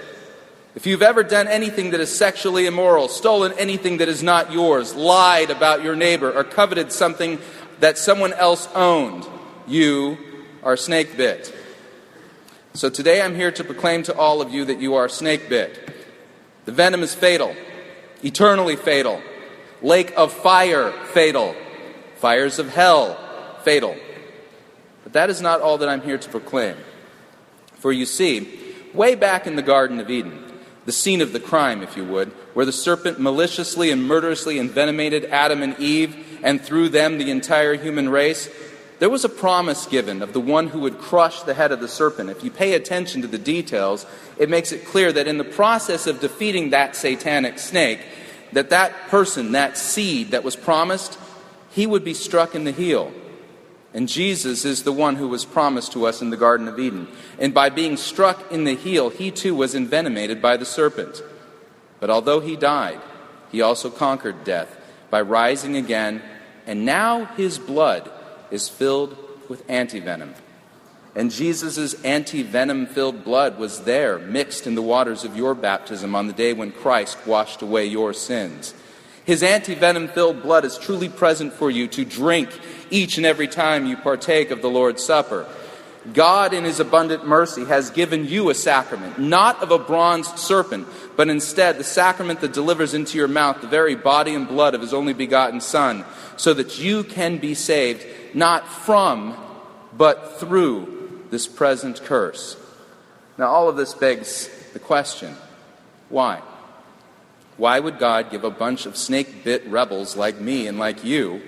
If you've ever done anything that is sexually immoral, stolen anything that is not yours, lied about your neighbor, or coveted something that someone else owned, you are snake bit. So today I'm here to proclaim to all of you that you are snake bit. The venom is fatal, eternally fatal, lake of fire fatal, fires of hell fatal. But that is not all that I'm here to proclaim. For you see, way back in the Garden of Eden, the scene of the crime, if you would, where the serpent maliciously and murderously envenomated Adam and Eve, and through them the entire human race, there was a promise given of the one who would crush the head of the serpent. If you pay attention to the details, it makes it clear that in the process of defeating that satanic snake, that that person, that seed that was promised, he would be struck in the heel. And Jesus is the one who was promised to us in the Garden of Eden. And by being struck in the heel, he too was envenomated by the serpent. But although he died, he also conquered death by rising again. And now his blood is filled with antivenom. And Jesus' antivenom-filled blood was there, mixed in the waters of your baptism on the day when Christ washed away your sins. His anti-venom-filled blood is truly present for you to drink each and every time you partake of the Lord's Supper. God, in his abundant mercy, has given you a sacrament, not of a bronze serpent, but instead the sacrament that delivers into your mouth the very body and blood of his only begotten Son, so that you can be saved, not from, but through this present curse. Now, all of this begs the question, why? Why would God give a bunch of snake-bit rebels like me and like you,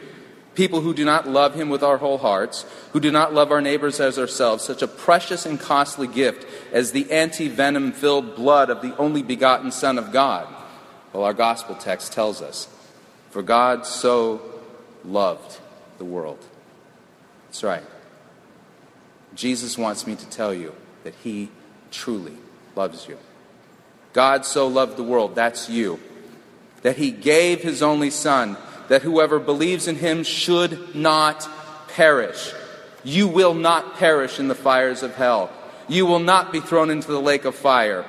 people who do not love him with our whole hearts, who do not love our neighbors as ourselves, such a precious and costly gift as the anti-venom-filled blood of the only begotten Son of God? Well, our gospel text tells us, for God so loved the world. That's right. Jesus wants me to tell you that he truly loves you. God so loved the world, that's you, that he gave his only son, that whoever believes in him should not perish. You will not perish in the fires of hell. You will not be thrown into the lake of fire.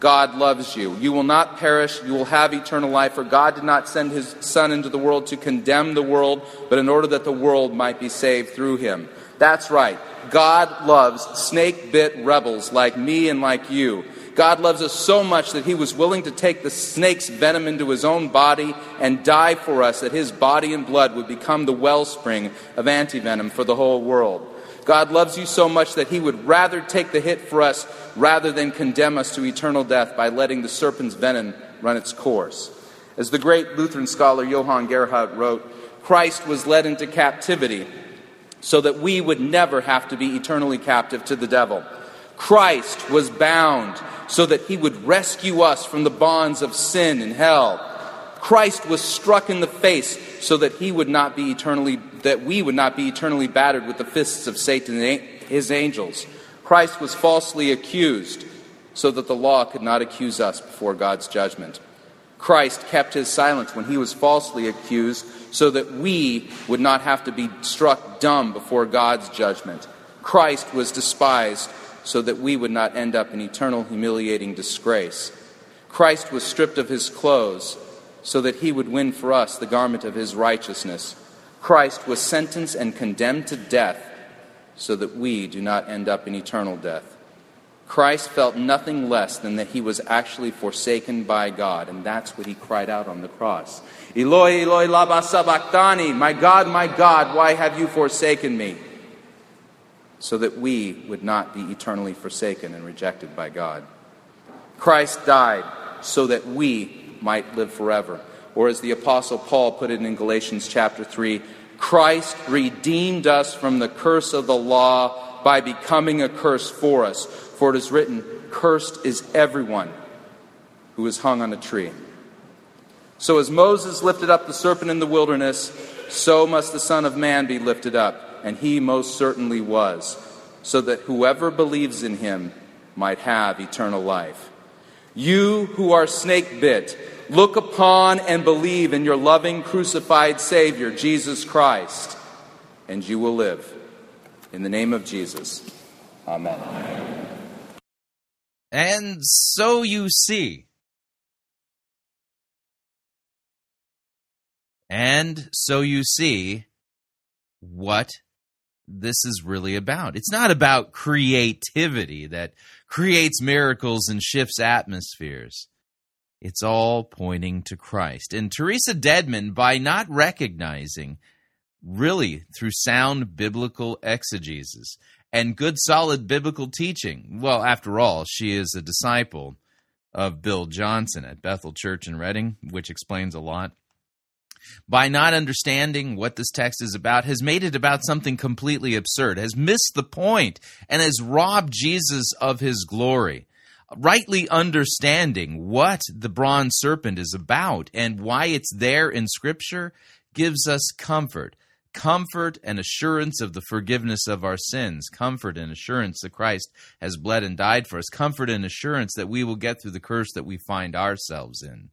God loves you. You will not perish. You will have eternal life. For God did not send his son into the world to condemn the world, but in order that the world might be saved through him. That's right. God loves snake-bit rebels like me and like you. God loves us so much that he was willing to take the snake's venom into his own body and die for us, that his body and blood would become the wellspring of antivenom for the whole world. God loves you so much that he would rather take the hit for us rather than condemn us to eternal death by letting the serpent's venom run its course. As the great Lutheran scholar Johann Gerhard wrote, Christ was led into captivity so that we would never have to be eternally captive to the devil. Christ was bound so that he would rescue us from the bonds of sin and hell. Christ was struck in the face so that he would not be eternally that we would not be eternally battered with the fists of Satan and his angels. Christ was falsely accused so that the law could not accuse us before God's judgment. Christ kept his silence when he was falsely accused so that we would not have to be struck dumb before God's judgment. Christ was despised so that we would not end up in eternal humiliating disgrace. Christ was stripped of his clothes so that he would win for us the garment of his righteousness. Christ was sentenced and condemned to death so that we do not end up in eternal death. Christ felt nothing less than that he was actually forsaken by God, and that's what he cried out on the cross. Eloi, Eloi, lama sabachthani, my God, my God, why have you forsaken me? So that we would not be eternally forsaken and rejected by God. Christ died so that we might live forever. Or as the Apostle Paul put it in Galatians chapter three, Christ redeemed us from the curse of the law by becoming a curse for us. For it is written, cursed is everyone who is hung on a tree. So as Moses lifted up the serpent in the wilderness, so must the Son of Man be lifted up. And he most certainly was, so that whoever believes in him might have eternal life. You who are snake-bit, look upon and believe in your loving, crucified Savior, Jesus Christ, and you will live. In the name of Jesus, amen. And so you see. And so you see what this is really about. It's not about creativity that creates miracles and shifts atmospheres. It's all pointing to Christ. And Theresa Dedmon, by not recognizing, really through sound biblical exegesis and good solid biblical teaching, well, after all, she is a disciple of Bill Johnson at Bethel Church in Redding, which explains a lot. By not understanding what this text is about, has made it about something completely absurd, has missed the point, and has robbed Jesus of his glory. Rightly understanding what the bronze serpent is about and why it's there in Scripture gives us comfort. Comfort and assurance of the forgiveness of our sins. Comfort and assurance that Christ has bled and died for us. Comfort and assurance that we will get through the curse that we find ourselves in,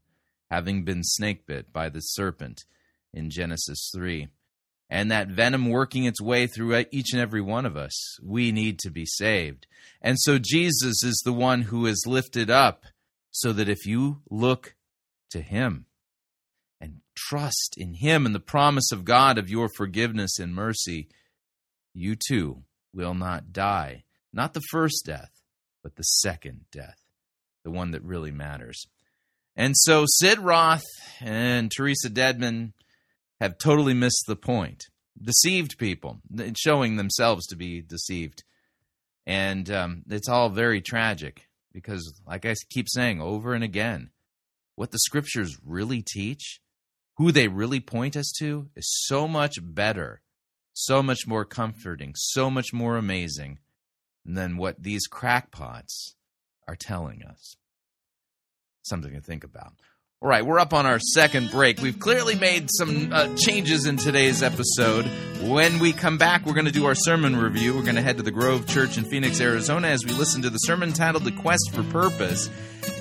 having been snake-bit by the serpent in Genesis three. And that venom working its way through each and every one of us. We need to be saved. And so Jesus is the one who is lifted up, so that if you look to him and trust in him and the promise of God of your forgiveness and mercy, you too will not die. Not the first death, but the second death, the one that really matters. And so Sid Roth and Theresa Dedmon have totally missed the point. Deceived people, showing themselves to be deceived. And um, it's all very tragic because, like I keep saying over and again, what the Scriptures really teach, who they really point us to, is so much better, so much more comforting, so much more amazing than what these crackpots are telling us. Something to think about. All right, we're up on our second break. We've clearly made some uh, changes in today's episode. When we come back, we're going to do our sermon review. We're going to head to the Grove Church in Phoenix, Arizona, as we listen to the sermon titled The Quest for Purpose.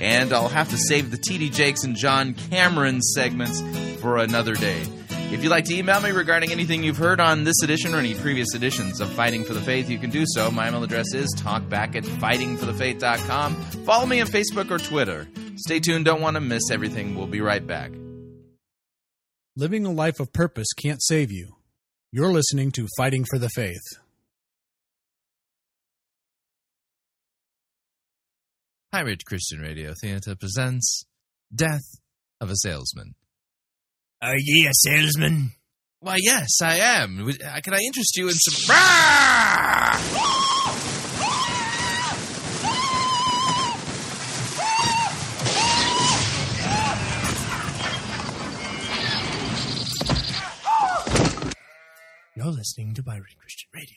And I'll have to save the T D Jakes and John Cameron segments for another day. If you'd like to email me regarding anything you've heard on this edition or any previous editions of Fighting for the Faith, you can do so. My email address is talkback at fighting for the faith dot com. Follow me on Facebook or Twitter. Stay tuned. Don't want to miss everything. We'll be right back. Living a life of purpose can't save you. You're listening to Fighting for the Faith. Pirate Christian Radio Theater presents Death of a Salesman. Are ye a salesman? Why, yes, I am. Can I interest you in some... You're listening to Pirate Christian Radio.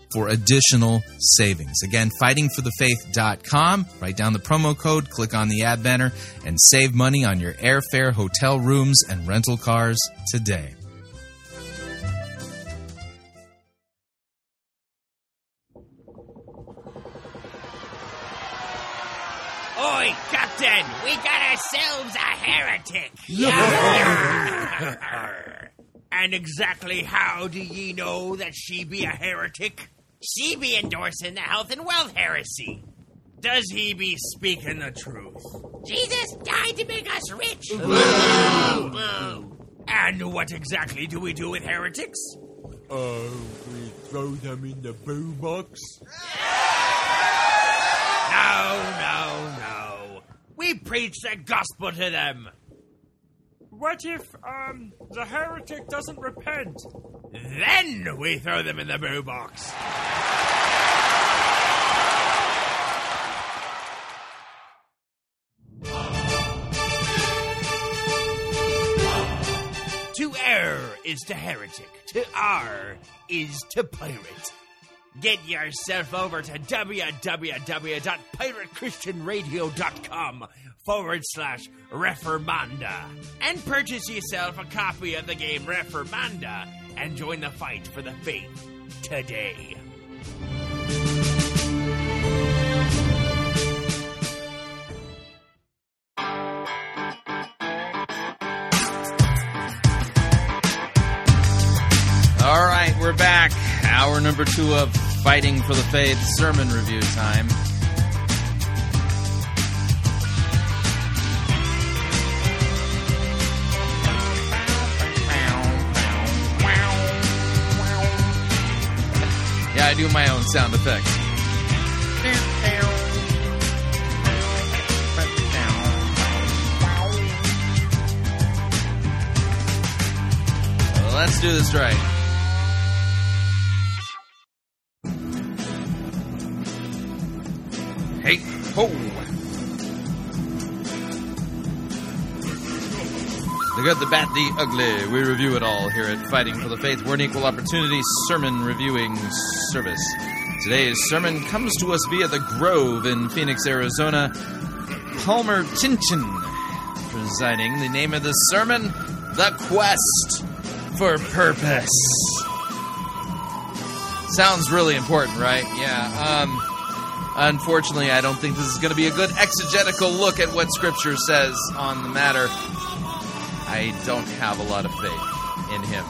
for additional savings. Again, fighting for the faith dot com. Write down the promo code, click on the ad banner, and save money on your airfare, hotel rooms, and rental cars today. Oi, Captain! We got ourselves a heretic! Yeah. And exactly how do ye know that she be a heretic? She be endorsing the health and wealth heresy. Does he be speaking the truth? Jesus died to make us rich. Boo! Boo! And what exactly do we do with heretics? Uh, we throw them in the boo box. No, no, no. We preach the gospel to them. What if, um, the heretic doesn't repent? Then we throw them in the boo box. To err is to heretic. To R is to pirate. Get yourself over to www dot pirate christian radio dot com forward slash Reformanda and purchase yourself a copy of the game Reformanda and join the fight for the faith today. All right, we're back. Hour number two of Fighting for the Faith sermon review time. Yeah, I do my own sound effects. Let's do this right. Hey, ho! The good, the bad, the ugly. We review it all here at Fighting for the Faith. We're an equal opportunity sermon reviewing service. Today's sermon comes to us via The Grove in Phoenix, Arizona. Palmer Chinchen presiding. The name of the sermon, The Quest for Purpose. Sounds really important, right? Yeah, um... Unfortunately, I don't think this is going to be a good exegetical look at what Scripture says on the matter. I don't have a lot of faith in him.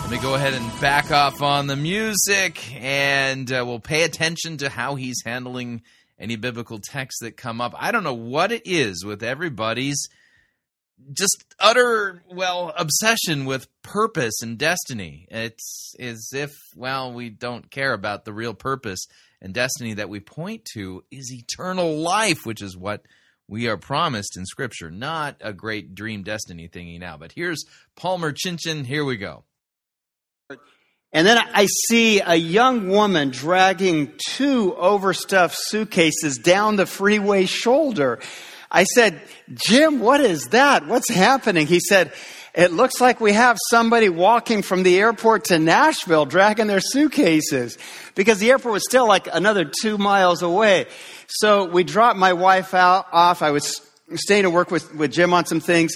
Let me go ahead and back off on the music, and uh, we'll pay attention to how he's handling any biblical texts that come up. I don't know what it is with everybody's just utter, well, obsession with purpose and destiny. It's as if, well, we don't care about the real purpose and destiny that we point to is eternal life, which is what we are promised in Scripture. Not a great dream destiny thingy now. But here's Palmer Chinchen. Here we go. And then I see a young woman dragging two overstuffed suitcases down the freeway shoulder. I said, Jim, what is that? What's happening? He said, it looks like we have somebody walking from the airport to Nashville dragging their suitcases, because the airport was still like another two miles away. So we dropped my wife out, off. I was staying to work with, with Jim on some things.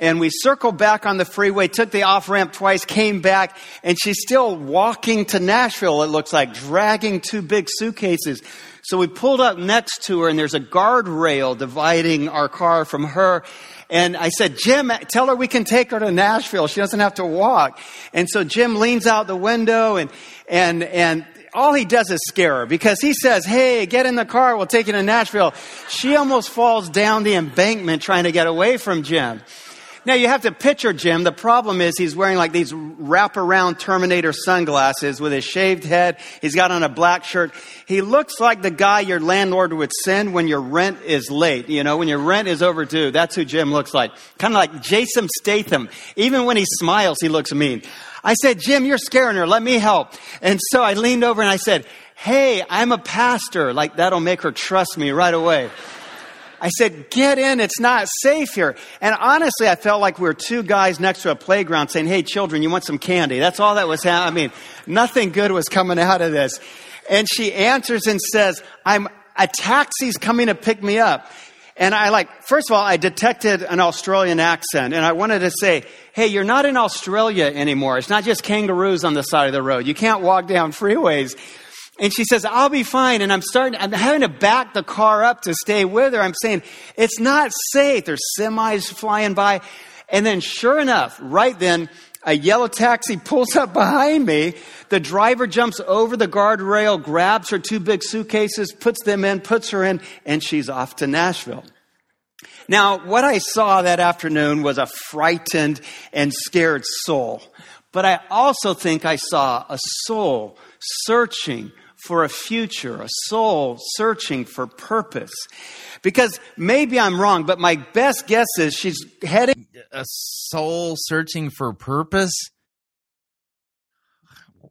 And we circled back on the freeway, took the off-ramp twice, came back, and she's still walking to Nashville, it looks like, dragging two big suitcases. So we pulled up next to her, and there's a guardrail dividing our car from her. And I said, Jim, tell her we can take her to Nashville. She doesn't have to walk. And so Jim leans out the window, and and and all he does is scare her, because he says, hey, get in the car, we'll take you to Nashville. She almost falls down the embankment trying to get away from Jim. Now, you have to picture Jim. The problem is he's wearing like these wrap-around Terminator sunglasses with his shaved head. He's got on a black shirt. He looks like the guy your landlord would send when your rent is late. You know, when your rent is overdue, that's who Jim looks like. Kind of like Jason Statham. Even when he smiles, he looks mean. I said, Jim, you're scaring her. Let me help. And so I leaned over and I said, hey, I'm a pastor. Like, that'll make her trust me right away. I said, get in, it's not safe here. And honestly, I felt like we were two guys next to a playground saying, hey, children, you want some candy? That's all that was happening. I mean, nothing good was coming out of this. And she answers and says, I'm a taxi's coming to pick me up. And I like, first of all, I detected an Australian accent, and I wanted to say, hey, you're not in Australia anymore. It's not just kangaroos on the side of the road. You can't walk down freeways. And she says, I'll be fine. And I'm starting, I'm having to back the car up to stay with her. I'm saying, it's not safe. There's semis flying by. And then sure enough, right then, a yellow taxi pulls up behind me. The driver jumps over the guardrail, grabs her two big suitcases, puts them in, puts her in, and she's off to Nashville. Now, what I saw that afternoon was a frightened and scared soul. But I also think I saw a soul searching for a future, a soul searching for purpose. Because maybe I'm wrong, but my best guess is she's heading... A soul searching for purpose?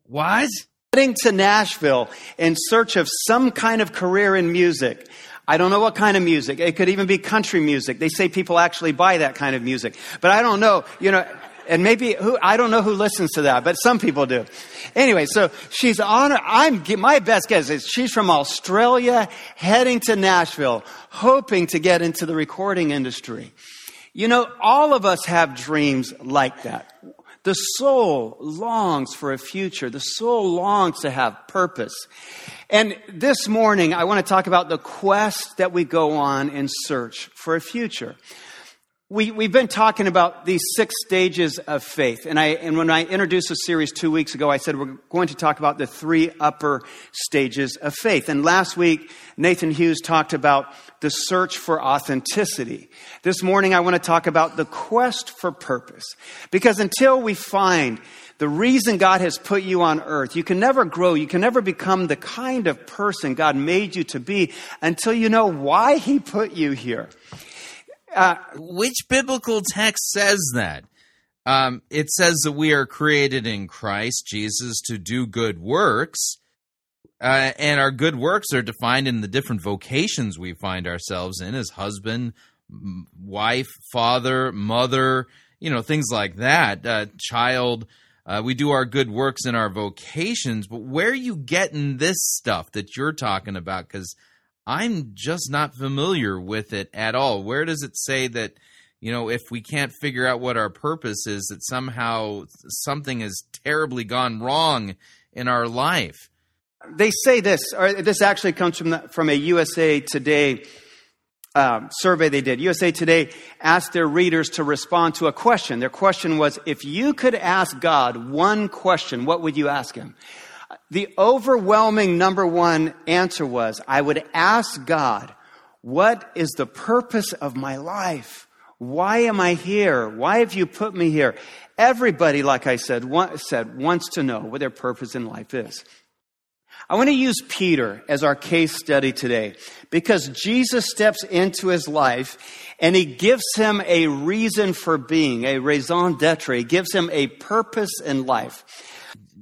What? Heading to Nashville in search of some kind of career in music. I don't know what kind of music. It could even be country music. They say people actually buy that kind of music. But I don't know, you know... And maybe, who I don't know who listens to that, but some people do. Anyway, so she's on, I'm, my best guess is she's from Australia heading to Nashville, hoping to get into the recording industry. You know, all of us have dreams like that. The soul longs for a future. The soul longs to have purpose. And this morning, I want to talk about the quest that we go on in search for a future. We, we've been talking about these six stages of faith. And, I, and when I introduced the series two weeks ago, I said we're going to talk about the three upper stages of faith. And last week, Nathan Hughes talked about the search for authenticity. This morning, I want to talk about the quest for purpose. Because until we find the reason God has put you on earth, you can never grow, you can never become the kind of person God made you to be until you know why he put you here. Uh, Which biblical text says that? Um, it says that we are created in Christ Jesus to do good works, uh, and our good works are defined in the different vocations we find ourselves in, as husband, m- wife, father, mother, you know, things like that, uh, child. Uh, we do our good works in our vocations, but where are you getting this stuff that you're talking about? Because I'm just not familiar with it at all. Where does it say that, you know, if we can't figure out what our purpose is, that somehow something has terribly gone wrong in our life? They say this, or this actually comes from the, from a U S A Today um, survey they did. U S A Today asked their readers to respond to a question. Their question was, if you could ask God one question, what would you ask him? The overwhelming number one answer was, I would ask God, what is the purpose of my life? Why am I here? Why have you put me here? Everybody, like I said, want, said, wants to know what their purpose in life is. I want to use Peter as our case study today because Jesus steps into his life and he gives him a reason for being, a raison d'etre. He gives him a purpose in life.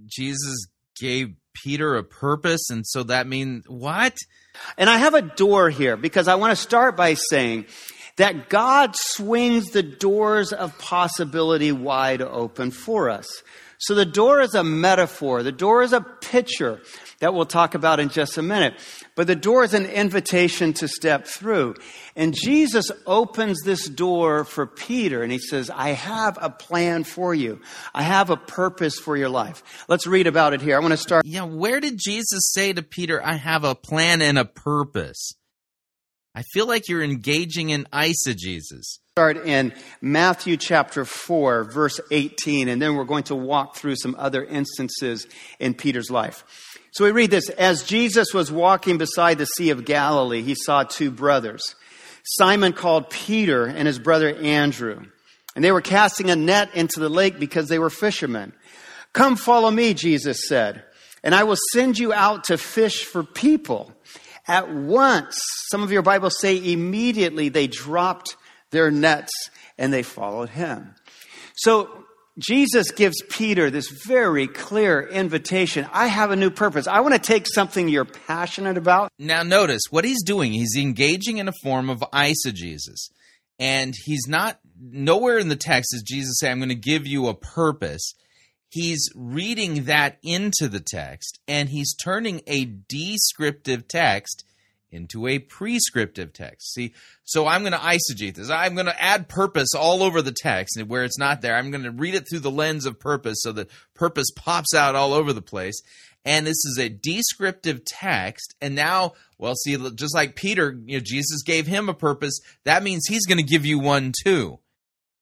Jesus gave Peter a purpose, and so that means what? And I have a door here because I want to start by saying that God swings the doors of possibility wide open for us. So the door is a metaphor. The door is a picture that we'll talk about in just a minute. But the door is an invitation to step through. And Jesus opens this door for Peter, and he says, I have a plan for you. I have a purpose for your life. Let's read about it here. I want to start. Yeah, where did Jesus say to Peter, I have a plan and a purpose? I feel like you're engaging in eisegesis. Start in Matthew chapter four, verse eighteen, and then we're going to walk through some other instances in Peter's life. So we read this. As Jesus was walking beside the Sea of Galilee, he saw two brothers, Simon called Peter and his brother Andrew. And they were casting a net into the lake because they were fishermen. Come follow me, Jesus said, and I will send you out to fish for people. At once, some of your Bibles say immediately, they dropped their nets and they followed him. So Jesus gives Peter this very clear invitation. I have a new purpose. I want to take something you're passionate about. Now notice what he's doing. He's engaging in a form of eisegesis. And he's not, nowhere in the text does Jesus say, I'm going to give you a purpose. He's reading that into the text, and he's turning a descriptive text into a prescriptive text. See, so I'm going to eisegete this. I'm going to add purpose all over the text where it's not there. I'm going to read it through the lens of purpose so that purpose pops out all over the place. And this is a descriptive text. And now, well, see, just like Peter, you know, Jesus gave him a purpose. That means he's going to give you one too.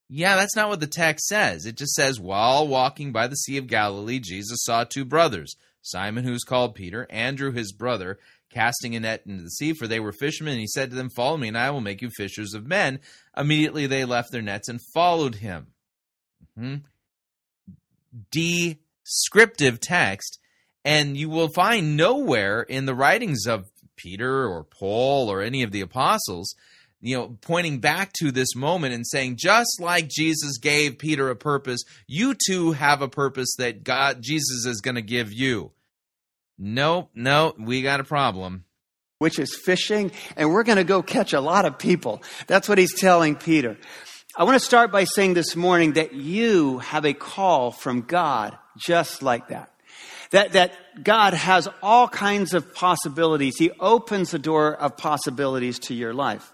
Yeah, that's not what the text says. It just says, while walking by the Sea of Galilee, Jesus saw two brothers, Simon, who's called Peter, Andrew, his brother, casting a net into the sea, for they were fishermen. And he said to them, follow me, and I will make you fishers of men. Immediately they left their nets and followed him. Mm-hmm. Descriptive text. And you will find nowhere in the writings of Peter or Paul or any of the apostles, you know, pointing back to this moment and saying, just like Jesus gave Peter a purpose, you too have a purpose that God, Jesus is going to give you. Nope, no, we got a problem. Which is fishing, and we're going to go catch a lot of people. That's what he's telling Peter. I want to start by saying this morning that you have a call from God just like that. That that God has all kinds of possibilities. He opens the door of possibilities to your life.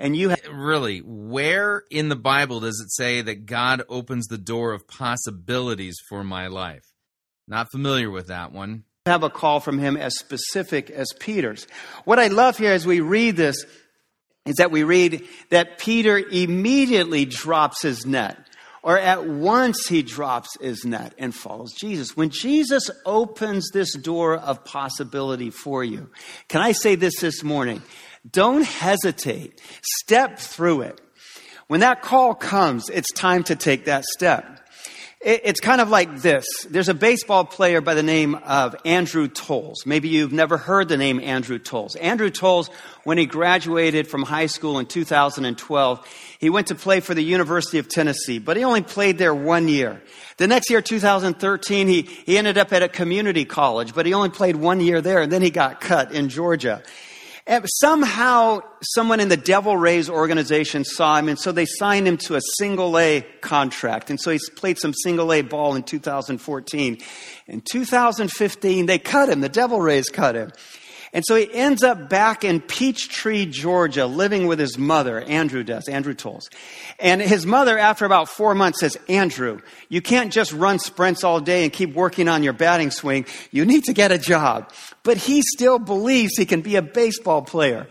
And you have... Really, where in the Bible does it say that God opens the door of possibilities for my life? Not familiar with that one. Have a call from him as specific as Peter's. What I love here as we read this is that we read that Peter immediately drops his net, or at once he drops his net and follows Jesus. When Jesus opens this door of possibility for you, can I say this this morning? Don't hesitate. Step through it. When that call comes, it's time to take that step. It's kind of like this. There's a baseball player by the name of Andrew Tolls. Maybe you've never heard the name Andrew Tolls. Andrew Tolls, when he graduated from high school in two thousand twelve, he went to play for the University of Tennessee, but he only played there one year. The next year, two thousand thirteen, he, he ended up at a community college, but he only played one year there, and then he got cut in Georgia. And somehow, someone in the Devil Rays organization saw him, and so they signed him to a single-A contract. And so he played some single-A ball in two thousand fourteen. In two thousand fifteen, they cut him. The Devil Rays cut him. And so he ends up back in Peachtree, Georgia, living with his mother. Andrew does, Andrew Tolls. And his mother, after about four months, says, Andrew, you can't just run sprints all day and keep working on your batting swing. You need to get a job. But he still believes he can be a baseball player.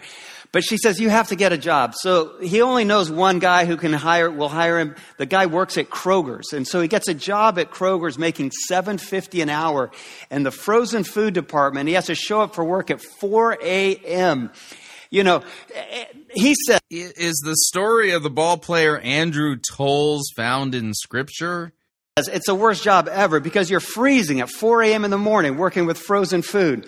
But she says, you have to get a job. So he only knows one guy who can hire, will hire him. The guy works at Kroger's. And so he gets a job at Kroger's making seven fifty an hour in the frozen food department. He has to show up for work at four a.m. You know, he said... Is the story of the ball player Andrew Tolls found in Scripture? It's the worst job ever because you're freezing at four a.m. in the morning working with frozen food.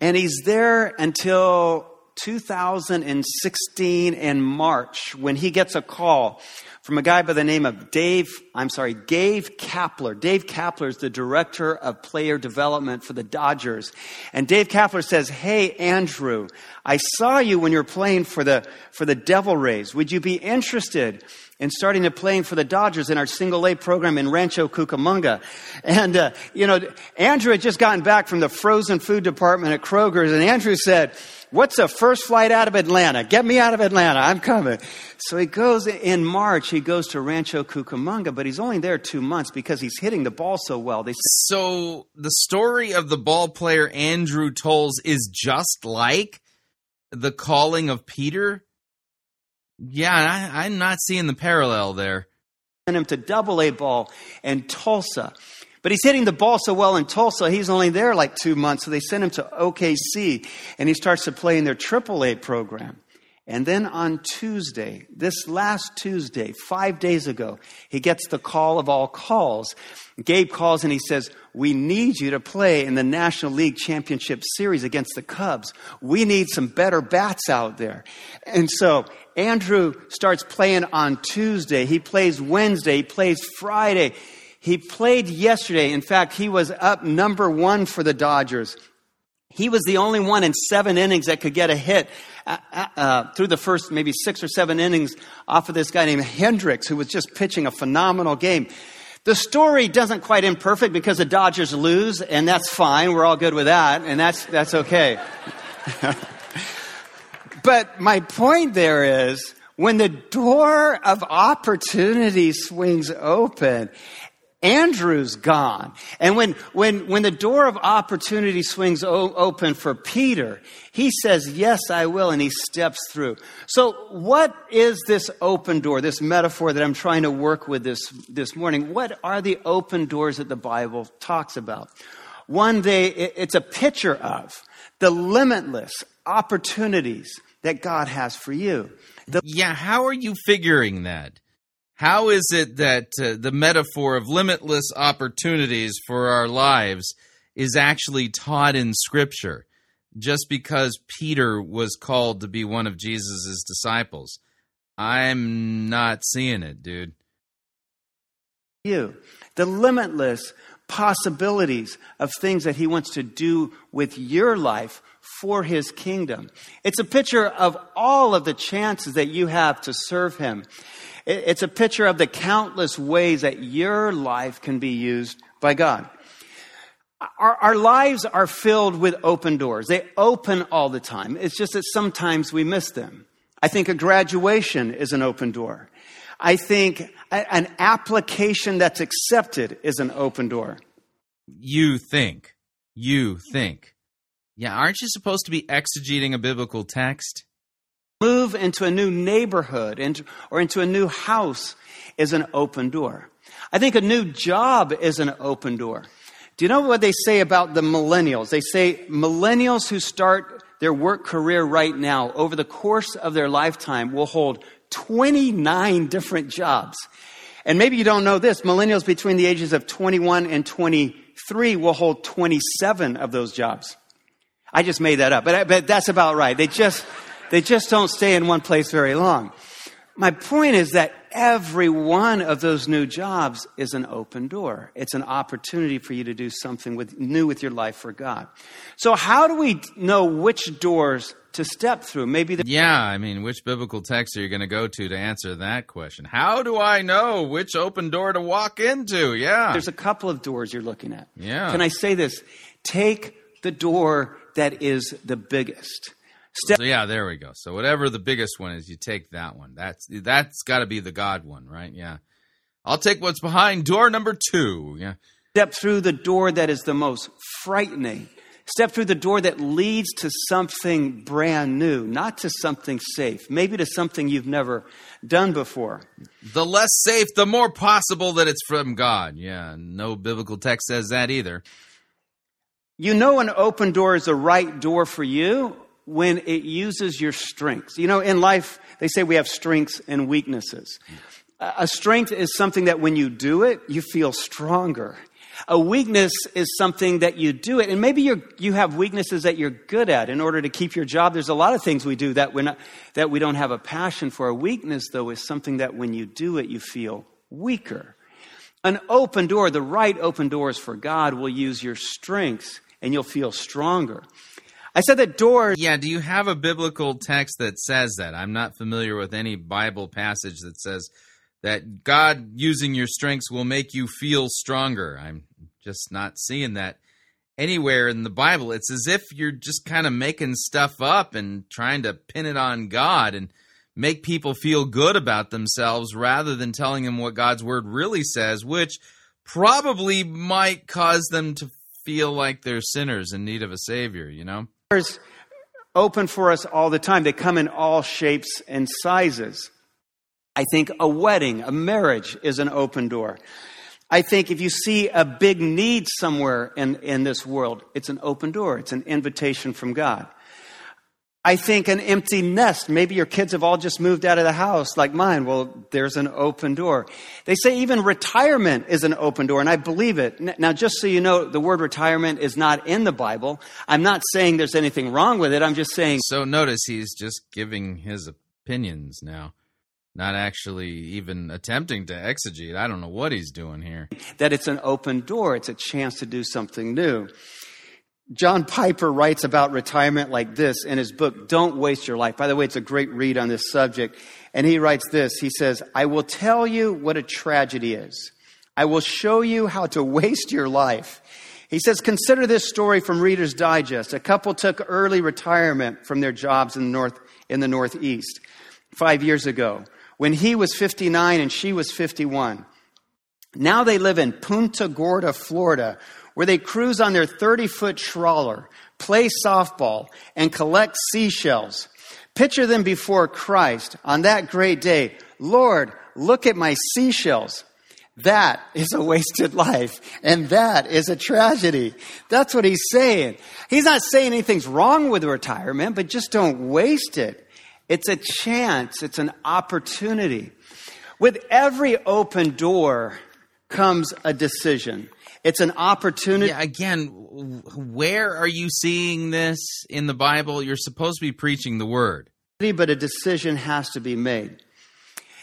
And he's there until two thousand sixteen in March when he gets a call from a guy by the name of Dave, I'm sorry, Dave Kapler. Dave Kapler is the director of player development for the Dodgers. And Dave Kapler says, "Hey, Andrew, I saw you when you were playing for the, for the Devil Rays. Would you be interested and starting to playing for the Dodgers in our single-A program in Rancho Cucamonga?" And, uh, you know, Andrew had just gotten back from the frozen food department at Kroger's, and Andrew said, "What's a first flight out of Atlanta? Get me out of Atlanta. I'm coming." So he goes in March, he goes to Rancho Cucamonga, but he's only there two months because he's hitting the ball so well. They So the story of the ball player Andrew Tolls is just like the calling of Peter? Yeah, I, I'm not seeing the parallel there. Sent him to double A ball in Tulsa. But he's hitting the ball so well in Tulsa, he's only there like two months. So they sent him to O K C, and he starts to play in their triple A program. And then on Tuesday, this last Tuesday, five days ago, he gets the call of all calls. Gabe calls and he says, "We need you to play in the National League Championship Series against the Cubs. We need some better bats out there." And so Andrew starts playing on Tuesday. He plays Wednesday. He plays Friday. He played yesterday. In fact, he was up number one for the Dodgers. He was the only one in seven innings that could get a hit uh, uh, through the first maybe six or seven innings off of this guy named Hendricks, who was just pitching a phenomenal game. The story doesn't quite end perfect because the Dodgers lose, and that's fine. We're all good with that, and that's that's okay. But my point there is when the door of opportunity swings open, Andrew's gone. And when when when the door of opportunity swings o- open for Peter, he says, "Yes, I will," and he steps through. So what is this open door, this metaphor that I'm trying to work with this, this morning? What are the open doors that the Bible talks about? One day, it's a picture of the limitless opportunities that God has for you. The- yeah, how are you figuring that? How is it that uh, the metaphor of limitless opportunities for our lives is actually taught in Scripture? Just because Peter was called to be one of Jesus' disciples. I'm not seeing it, dude. You, the limitless possibilities of things that he wants to do with your life for his kingdom. It's a picture of all of the chances that you have to serve him. It's a picture of the countless ways that your life can be used by God. Our, our lives are filled with open doors. They open all the time. It's just that sometimes we miss them. I think a graduation is an open door. I think an application that's accepted is an open door. You think. You think. Yeah, aren't you supposed to be exegeting a biblical text? Move into a new neighborhood and, or into a new house is an open door. I think a new job is an open door. Do you know what they say about the millennials? They say millennials who start their work career right now over the course of their lifetime will hold twenty-nine different jobs. And maybe you don't know this, millennials between the ages of twenty-one and twenty-three will hold twenty-seven of those jobs. I just made that up, but, I, but that's about right. They just... They just don't stay in one place very long. My point is that every one of those new jobs is an open door. It's an opportunity for you to do something with, new with your life for God. So how do we know which doors to step through? Maybe the- Yeah, I mean, which biblical text are you going to go to to answer that question? How do I know which open door to walk into? Yeah. There's a couple of doors you're looking at. Yeah. Can I say this? Take the door that is the biggest. Step- so yeah, there we go. So whatever the biggest one is, you take that one. That's that's got to be the God one, right? Yeah. I'll take what's behind door number two. Yeah. Step through the door that is the most frightening. Step through the door that leads to something brand new, not to something safe, maybe to something you've never done before. The less safe, the more possible that it's from God. Yeah, no biblical text says that either. You know an open door is the right door for you when it uses your strengths. You know, in life, they say we have strengths and weaknesses. A strength is something that when you do it, you feel stronger. A weakness is something that you do it. And maybe you you have weaknesses that you're good at in order to keep your job. There's a lot of things we do that we're not, that we don't have a passion for. A weakness, though, is something that when you do it, you feel weaker. An open door, the right open doors for God, will use your strengths and you'll feel stronger. I said that doors... Yeah, do you have a biblical text that says that? I'm not familiar with any Bible passage that says that God using your strengths will make you feel stronger. I'm just not seeing that anywhere in the Bible. It's as if you're just kind of making stuff up and trying to pin it on God and make people feel good about themselves rather than telling them what God's word really says, which probably might cause them to feel like they're sinners in need of a savior, you know? Open for us all the time. They come in all shapes and sizes. I think a wedding, a marriage is an open door. I think if you see a big need somewhere in, in this world, it's an open door. It's an invitation from God. I think an empty nest. Maybe your kids have all just moved out of the house like mine. Well, there's an open door. They say even retirement is an open door, and I believe it. Now, just so you know, the word retirement is not in the Bible. I'm not saying there's anything wrong with it. I'm just saying... So notice he's just giving his opinions now, not actually even attempting to exegete. I don't know what he's doing here. That it's an open door. It's a chance to do something new. John Piper writes about retirement like this in his book, Don't Waste Your Life. By the way, it's a great read on this subject. And he writes this. He says, I will tell you what a tragedy is. I will show you how to waste your life. He says, consider this story from Reader's Digest. A couple took early retirement from their jobs in the north, in the Northeast five years ago when he was fifty-nine and she was fifty-one. Now they live in Punta Gorda, Florida, where they cruise on their thirty-foot trawler, play softball, and collect seashells. Picture them before Christ on that great day. Lord, look at my seashells. That is a wasted life, and that is a tragedy. That's what he's saying. He's not saying anything's wrong with retirement, but just don't waste it. It's a chance. It's an opportunity. With every open door comes a decision. It's an opportunity. Yeah, again, where are you seeing this in the Bible? You're supposed to be preaching the word. But a decision has to be made.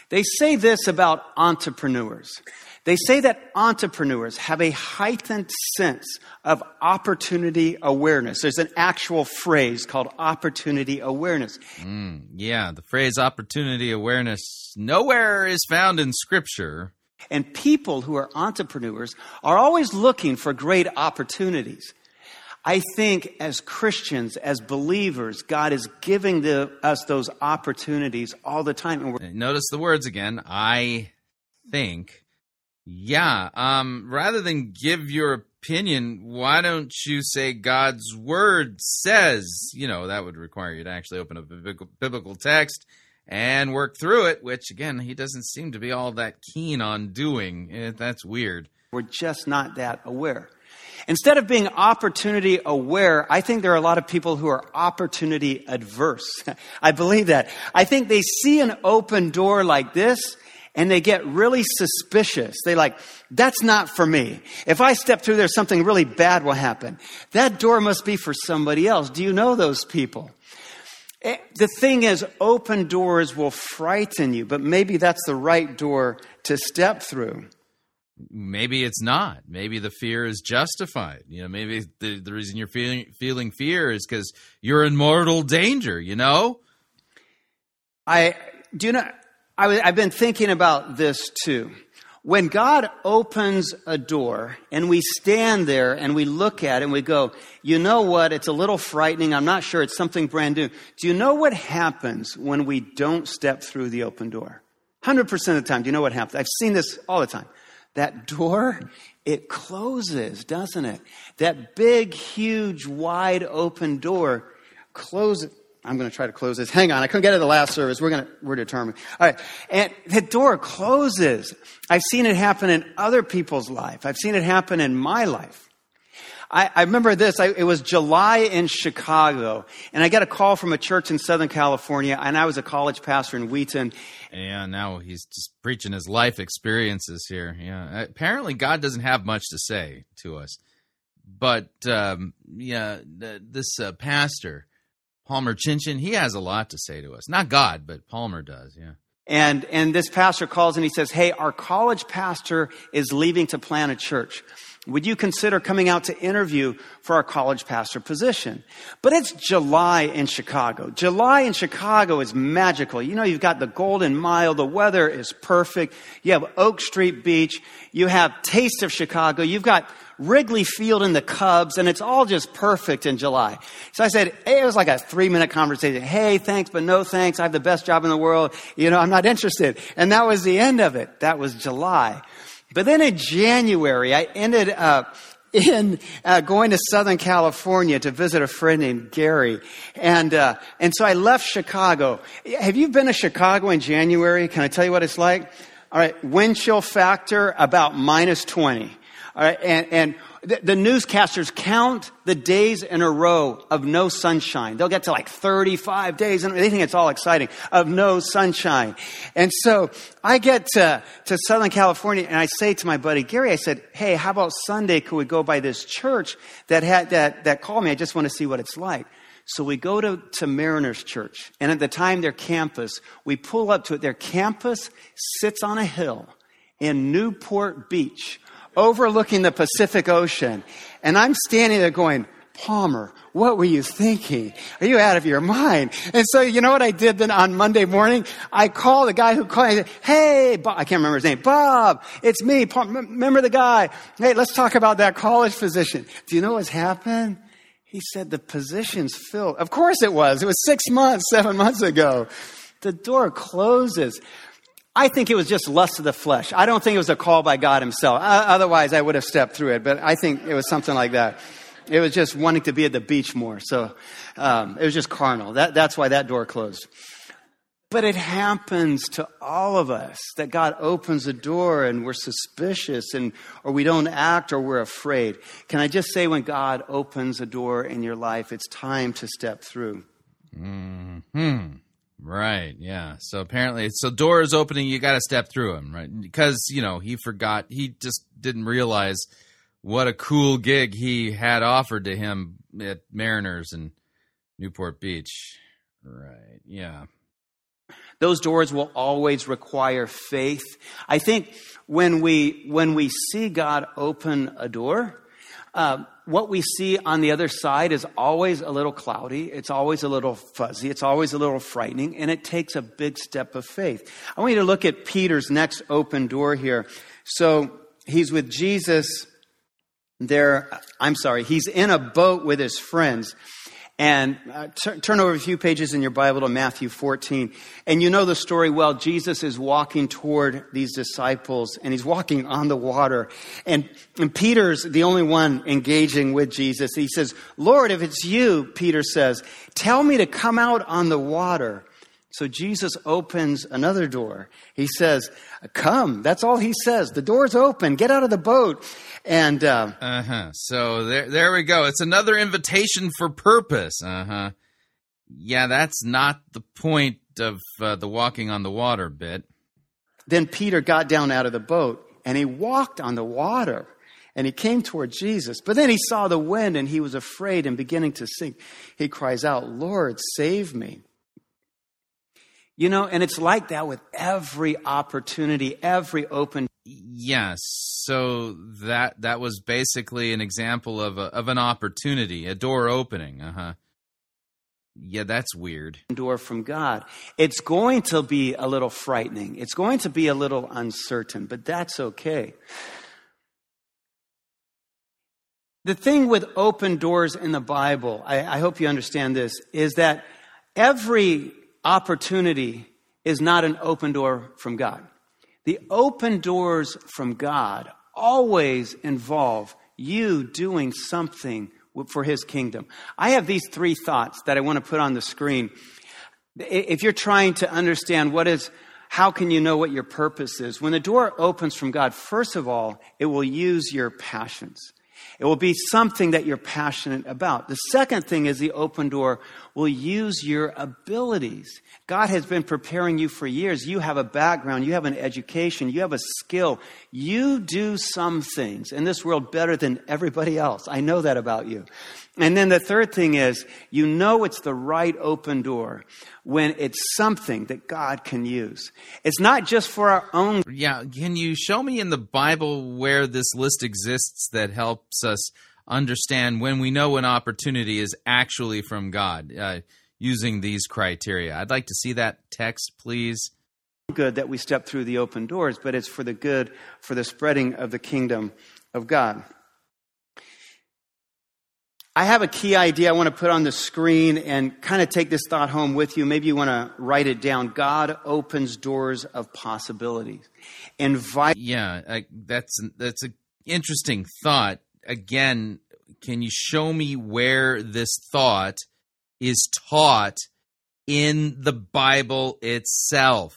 They say this about entrepreneurs. They say that entrepreneurs have a heightened sense of opportunity awareness. There's an actual phrase called opportunity awareness. Mm, yeah, the phrase opportunity awareness nowhere is found in Scripture. And people who are entrepreneurs are always looking for great opportunities. I think as Christians, as believers, God is giving the, us those opportunities all the time. And we're- Notice the words again. I think, yeah, um, rather than give your opinion, why don't you say God's word says, you know, that would require you to actually open a biblical, biblical text and work through it, which, again, he doesn't seem to be all that keen on doing. That's weird. We're just not that aware. Instead of being opportunity aware, I think there are a lot of people who are opportunity adverse. I believe that. I think they see an open door like this, and they get really suspicious. They like, that's not for me. If I step through there, something really bad will happen. That door must be for somebody else. Do you know those people? The thing is, open doors will frighten you, but maybe that's the right door to step through. Maybe it's not. Maybe the fear is justified. You know, maybe the, the reason you're feeling, feeling fear is because you're in mortal danger, you know? I do you know, I, I've been thinking about this too. When God opens a door and we stand there and we look at it and we go, you know what, it's a little frightening. I'm not sure. It's something brand new. Do you know what happens when we don't step through the open door? one hundred percent of the time, do you know what happens? I've seen this all the time. That door, it closes, doesn't it? That big, huge, wide open door closes. I'm going to try to close this. Hang on. I couldn't get it the last service. We're going to, we're determined. All right. And the door closes. I've seen it happen in other people's life. I've seen it happen in my life. I, I remember this. I, it was July in Chicago, and I got a call from a church in Southern California, and I was a college pastor in Wheaton. Yeah, now he's just preaching his life experiences here. Yeah, apparently God doesn't have much to say to us. But, um, yeah, th- this uh, pastor, Palmer Chinchen, he has a lot to say to us. Not God, but Palmer does, yeah. And and this pastor calls and he says, hey, our college pastor is leaving to plant a church. Would you consider coming out to interview for our college pastor position? But it's July in Chicago. July in Chicago is magical. You know, you've got the Golden Mile. The weather is perfect. You have Oak Street Beach. You have Taste of Chicago. You've got Wrigley Field and the Cubs, and it's all just perfect in July. So I said, hey, it was like a three-minute conversation. Hey, thanks, but no thanks. I have the best job in the world. You know, I'm not interested. And that was the end of it. That was July. But then in January, I ended up in uh, going to Southern California to visit a friend named Gary. And uh, and so I left Chicago. Have you been to Chicago in January? Can I tell you what it's like? All right, wind chill factor, about minus twenty. All right, and, and the, the newscasters count the days in a row of no sunshine. They'll get to like thirty-five days, and they think it's all exciting, of no sunshine. And so I get to, to Southern California, and I say to my buddy Gary, I said, hey, how about Sunday? Could we go by this church that had that that called me? I just want to see what it's like. So we go to, to Mariners Church, and at the time, their campus, we pull up to it. Their campus sits on a hill in Newport Beach, overlooking the Pacific Ocean. And I'm standing there going, Palmer, what were you thinking? Are you out of your mind? And so you know what I did then on Monday morning? I called the guy who called me. I said, hey, Bob. I can't remember his name. Bob, it's me. Palmer. Remember the guy? Hey, let's talk about that college position. Do you know what's happened? He said the position's filled. Of course it was. It was six months, seven months ago. The door closes. I think it was just lust of the flesh. I don't think it was a call by God himself. Otherwise, I would have stepped through it. But I think it was something like that. It was just wanting to be at the beach more. So um, it was just carnal. That, that's why that door closed. But it happens to all of us that God opens a door and we're suspicious, and or we don't act, or we're afraid. Can I just say, when God opens a door in your life, it's time to step through. Mm-hmm. Right, yeah. So apparently, so door is opening, you got to step through him, right? Because, you know, he forgot, he just didn't realize what a cool gig he had offered to him at Mariners and Newport Beach. Right, yeah. Those doors will always require faith. I think when we when we see God open a door, Uh, what we see on the other side is always a little cloudy. It's always a little fuzzy. It's always a little frightening, and it takes a big step of faith. I want you to look at Peter's next open door here. So he's with Jesus there. I'm sorry. He's in a boat with his friends. And uh, t- turn over a few pages in your Bible to Matthew fourteen. And you know the story well. Jesus is walking toward these disciples, and he's walking on the water. And, and Peter's the only one engaging with Jesus. He says, Lord, if it's you, Peter says, tell me to come out on the water. So Jesus opens another door. He says, come. That's all he says. The door's open. Get out of the boat. And uh, uh-huh. So there there we go. It's another invitation for purpose. Uh-huh. Yeah, that's not the point of uh, the walking on the water bit. Then Peter got down out of the boat, and he walked on the water, and he came toward Jesus. But then he saw the wind, and he was afraid, and beginning to sink, he cries out, Lord, save me. You know, and it's like that with every opportunity, every open. Yes. So that that was basically an example of a, of an opportunity, a door opening. Uh-huh. Yeah, that's weird. Door from God. It's going to be a little frightening. It's going to be a little uncertain, but that's okay. The thing with open doors in the Bible, I, I hope you understand this, is that every opportunity is not an open door from God. The open doors from God always involve you doing something for his kingdom. I have these three thoughts that I want to put on the screen. If you're trying to understand what is, how can you know what your purpose is? When the door opens from God, first of all, it will use your passions. It will be something that you're passionate about. The second thing is the open door will use your abilities. God has been preparing you for years. You have a background. You have an education. You have a skill. You do some things in this world better than everybody else. I know that about you. And then the third thing is you know it's the right open door when it's something that God can use. It's not just for our own. Yeah, can you show me in the Bible where this list exists that helps us understand when we know an opportunity is actually from God uh, using these criteria? I'd like to see that text, please. Good that we step through the open doors, but it's for the good, for the spreading of the kingdom of God. I have a key idea I want to put on the screen and kind of take this thought home with you. Maybe you want to write it down. God opens doors of possibilities. Invite. Yeah, I, that's that's an interesting thought. Again, can you show me where this thought is taught in the Bible itself?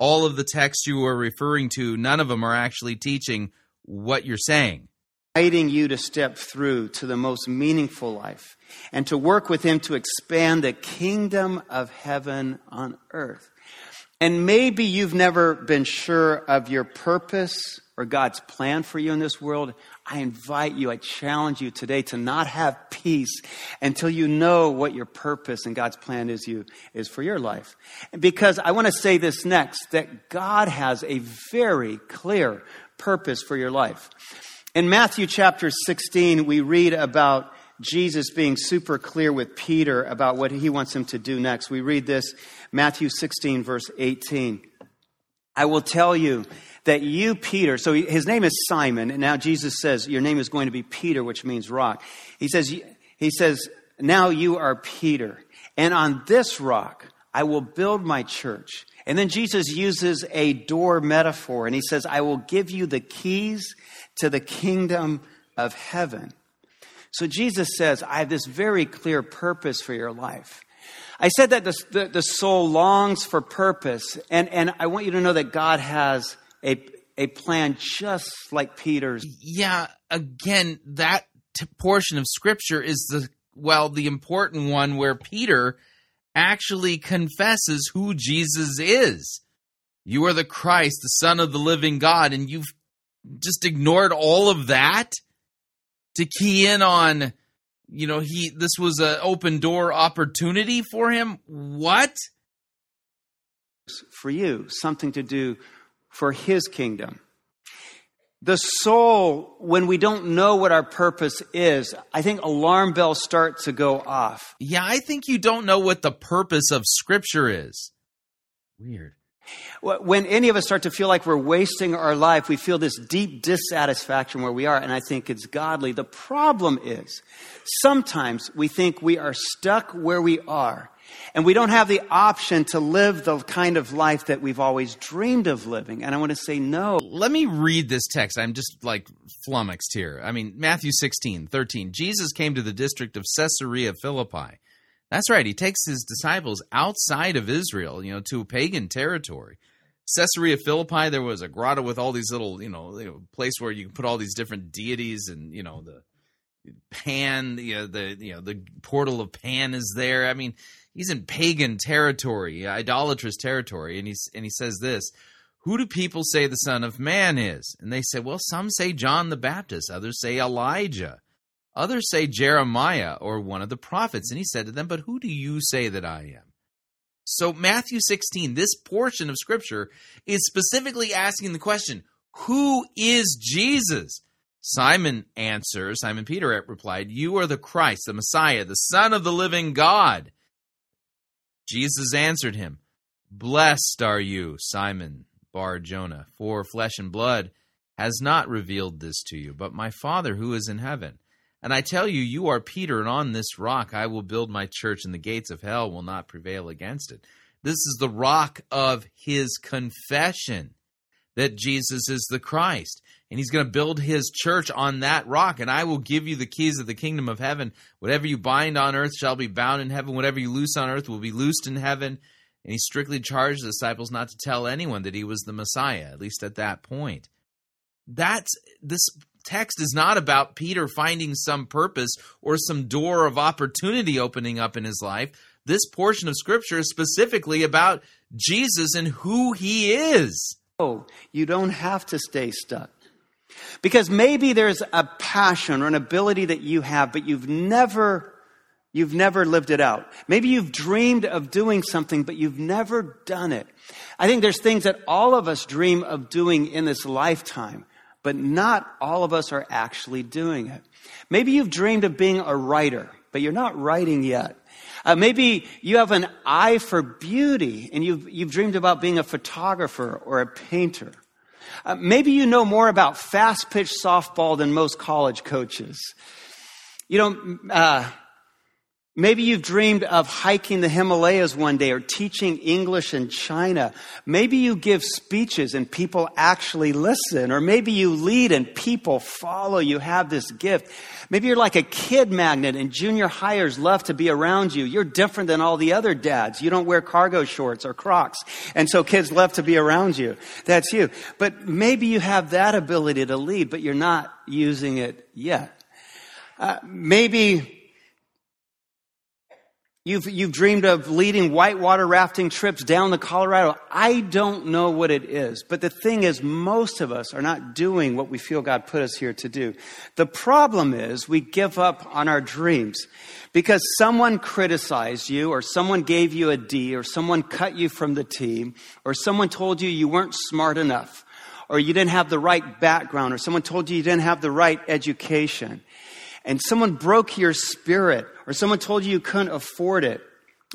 All of the texts you are referring to, none of them are actually teaching what you're saying. Inviting you to step through to the most meaningful life and to work with him to expand the kingdom of heaven on earth. And maybe you've never been sure of your purpose or God's plan for you in this world. I invite you, I challenge you today to not have peace until you know what your purpose and God's plan is you is for your life. Because I want to say this next, that God has a very clear purpose for your life. In Matthew chapter sixteen, we read about Jesus being super clear with Peter about what he wants him to do next. We read this, Matthew sixteen, verse eighteen. I will tell you that you, Peter, so his name is Simon, and now Jesus says, your name is going to be Peter, which means rock. He says, he says, now you are Peter, and on this rock I will build my church. And then Jesus uses a door metaphor, and he says, I will give you the keys to the kingdom of heaven. So Jesus says, I have this very clear purpose for your life. I said that the, the, the soul longs for purpose, and, and I want you to know that God has a, a plan just like Peter's. Yeah, again, that t- portion of Scripture is, the well, the important one where Peter actually confesses who Jesus is. You are the Christ, the Son of the living God, and you've just ignored all of that to key in on, you know, he this was an open door opportunity for him. What? For you, something to do for his kingdom. The soul, when we don't know what our purpose is, I think alarm bells start to go off. Yeah, I think you don't know what the purpose of Scripture is. Weird. When any of us start to feel like we're wasting our life, we feel this deep dissatisfaction where we are, and I think it's godly. The problem is sometimes we think we are stuck where we are, and we don't have the option to live the kind of life that we've always dreamed of living. And I want to say no. Let me read this text. I'm just like flummoxed here. I mean, Matthew sixteen, thirteen. Jesus came to the district of Caesarea Philippi. That's right. He takes his disciples outside of Israel, you know, to pagan territory. Caesarea Philippi, there was a grotto with all these little, you know, place where you put all these different deities, and, you know, the Pan, you know, the, you know, the portal of Pan is there. I mean, he's in pagan territory, idolatrous territory. And he's, and he says this, who do people say the Son of Man is? And they say, well, some say John the Baptist, others say Elijah, others say Jeremiah or one of the prophets. And he said to them, but who do you say that I am? So Matthew sixteen, this portion of Scripture is specifically asking the question, who is Jesus? Simon answers, Simon Peter replied, you are the Christ, the Messiah, the Son of the living God. Jesus answered him, blessed are you, Simon Bar-Jonah, for flesh and blood has not revealed this to you, but my Father who is in heaven. And I tell you, you are Peter, and on this rock I will build my church, and the gates of hell will not prevail against it. This is the rock of his confession that Jesus is the Christ. And he's going to build his church on that rock. And I will give you the keys of the kingdom of heaven. Whatever you bind on earth shall be bound in heaven. Whatever you loose on earth will be loosed in heaven. And he strictly charged the disciples not to tell anyone that he was the Messiah, at least at that point. That's this text is not about Peter finding some purpose or some door of opportunity opening up in his life. This portion of Scripture is specifically about Jesus and who he is. Oh, you don't have to stay stuck. Because maybe there's a passion or an ability that you have, but you've never, you've never lived it out. Maybe you've dreamed of doing something, but you've never done it. I think there's things that all of us dream of doing in this lifetime, but not all of us are actually doing it. Maybe you've dreamed of being a writer, but you're not writing yet. Uh, maybe you have an eye for beauty, and you've, you've dreamed about being a photographer or a painter. Uh, maybe you know more about fast-pitch softball than most college coaches. You know, uh, maybe you've dreamed of hiking the Himalayas one day or teaching English in China. Maybe you give speeches and people actually listen. Or maybe you lead and people follow. You have this gift. Maybe you're like a kid magnet and junior hires love to be around you. You're different than all the other dads. You don't wear cargo shorts or Crocs. And so kids love to be around you. That's you. But maybe you have that ability to lead, but you're not using it yet. Uh, maybe... You've, you've dreamed of leading whitewater rafting trips down the Colorado. I don't know what it is, but the thing is, most of us are not doing what we feel God put us here to do. The problem is we give up on our dreams because someone criticized you or someone gave you a D or someone cut you from the team or someone told you you weren't smart enough or you didn't have the right background or someone told you you didn't have the right education. And someone broke your spirit, or someone told you you couldn't afford it,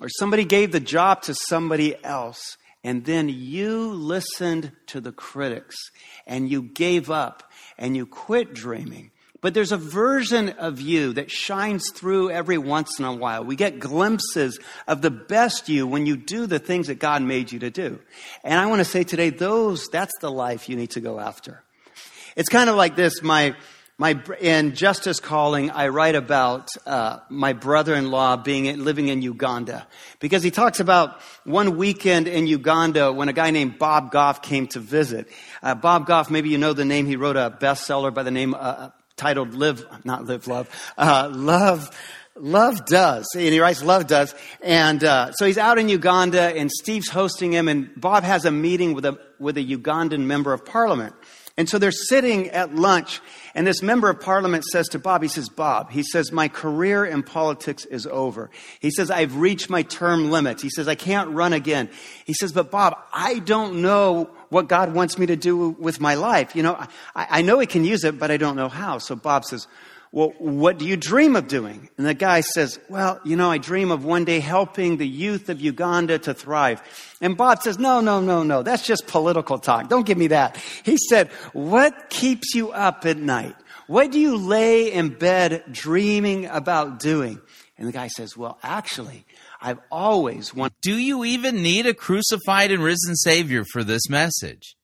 or somebody gave the job to somebody else, and then you listened to the critics, and you gave up, and you quit dreaming. But there's a version of you that shines through every once in a while. We get glimpses of the best you when you do the things that God made you to do. And I want to say today, those, that's the life you need to go after. It's kind of like this, my... My, in Justice Calling, I write about uh, my brother-in-law being living in Uganda because he talks about one weekend in Uganda when a guy named Bob Goff came to visit. Uh, Bob Goff, maybe you know the name. He wrote a bestseller by the name uh, titled "Live," not "Live Love," uh, "Love." Love Does. And he writes, Love Does. And uh, so he's out in Uganda, and Steve's hosting him, and Bob has a meeting with a with a Ugandan member of parliament. And so they're sitting at lunch, and this member of parliament says to Bob, he says, Bob, he says, my career in politics is over. He says, I've reached my term limits. He says, I can't run again. He says, but Bob, I don't know what God wants me to do with my life. You know, I, I know he can use it, but I don't know how. So Bob says, well, what do you dream of doing? And the guy says, well, you know, I dream of one day helping the youth of Uganda to thrive. And Bob says, no, no, no, no, that's just political talk. Don't give me that. He said, what keeps you up at night? What do you lay in bed dreaming about doing? And the guy says, well, actually, I've always wanted... Do you even need a crucified and risen Savior for this message?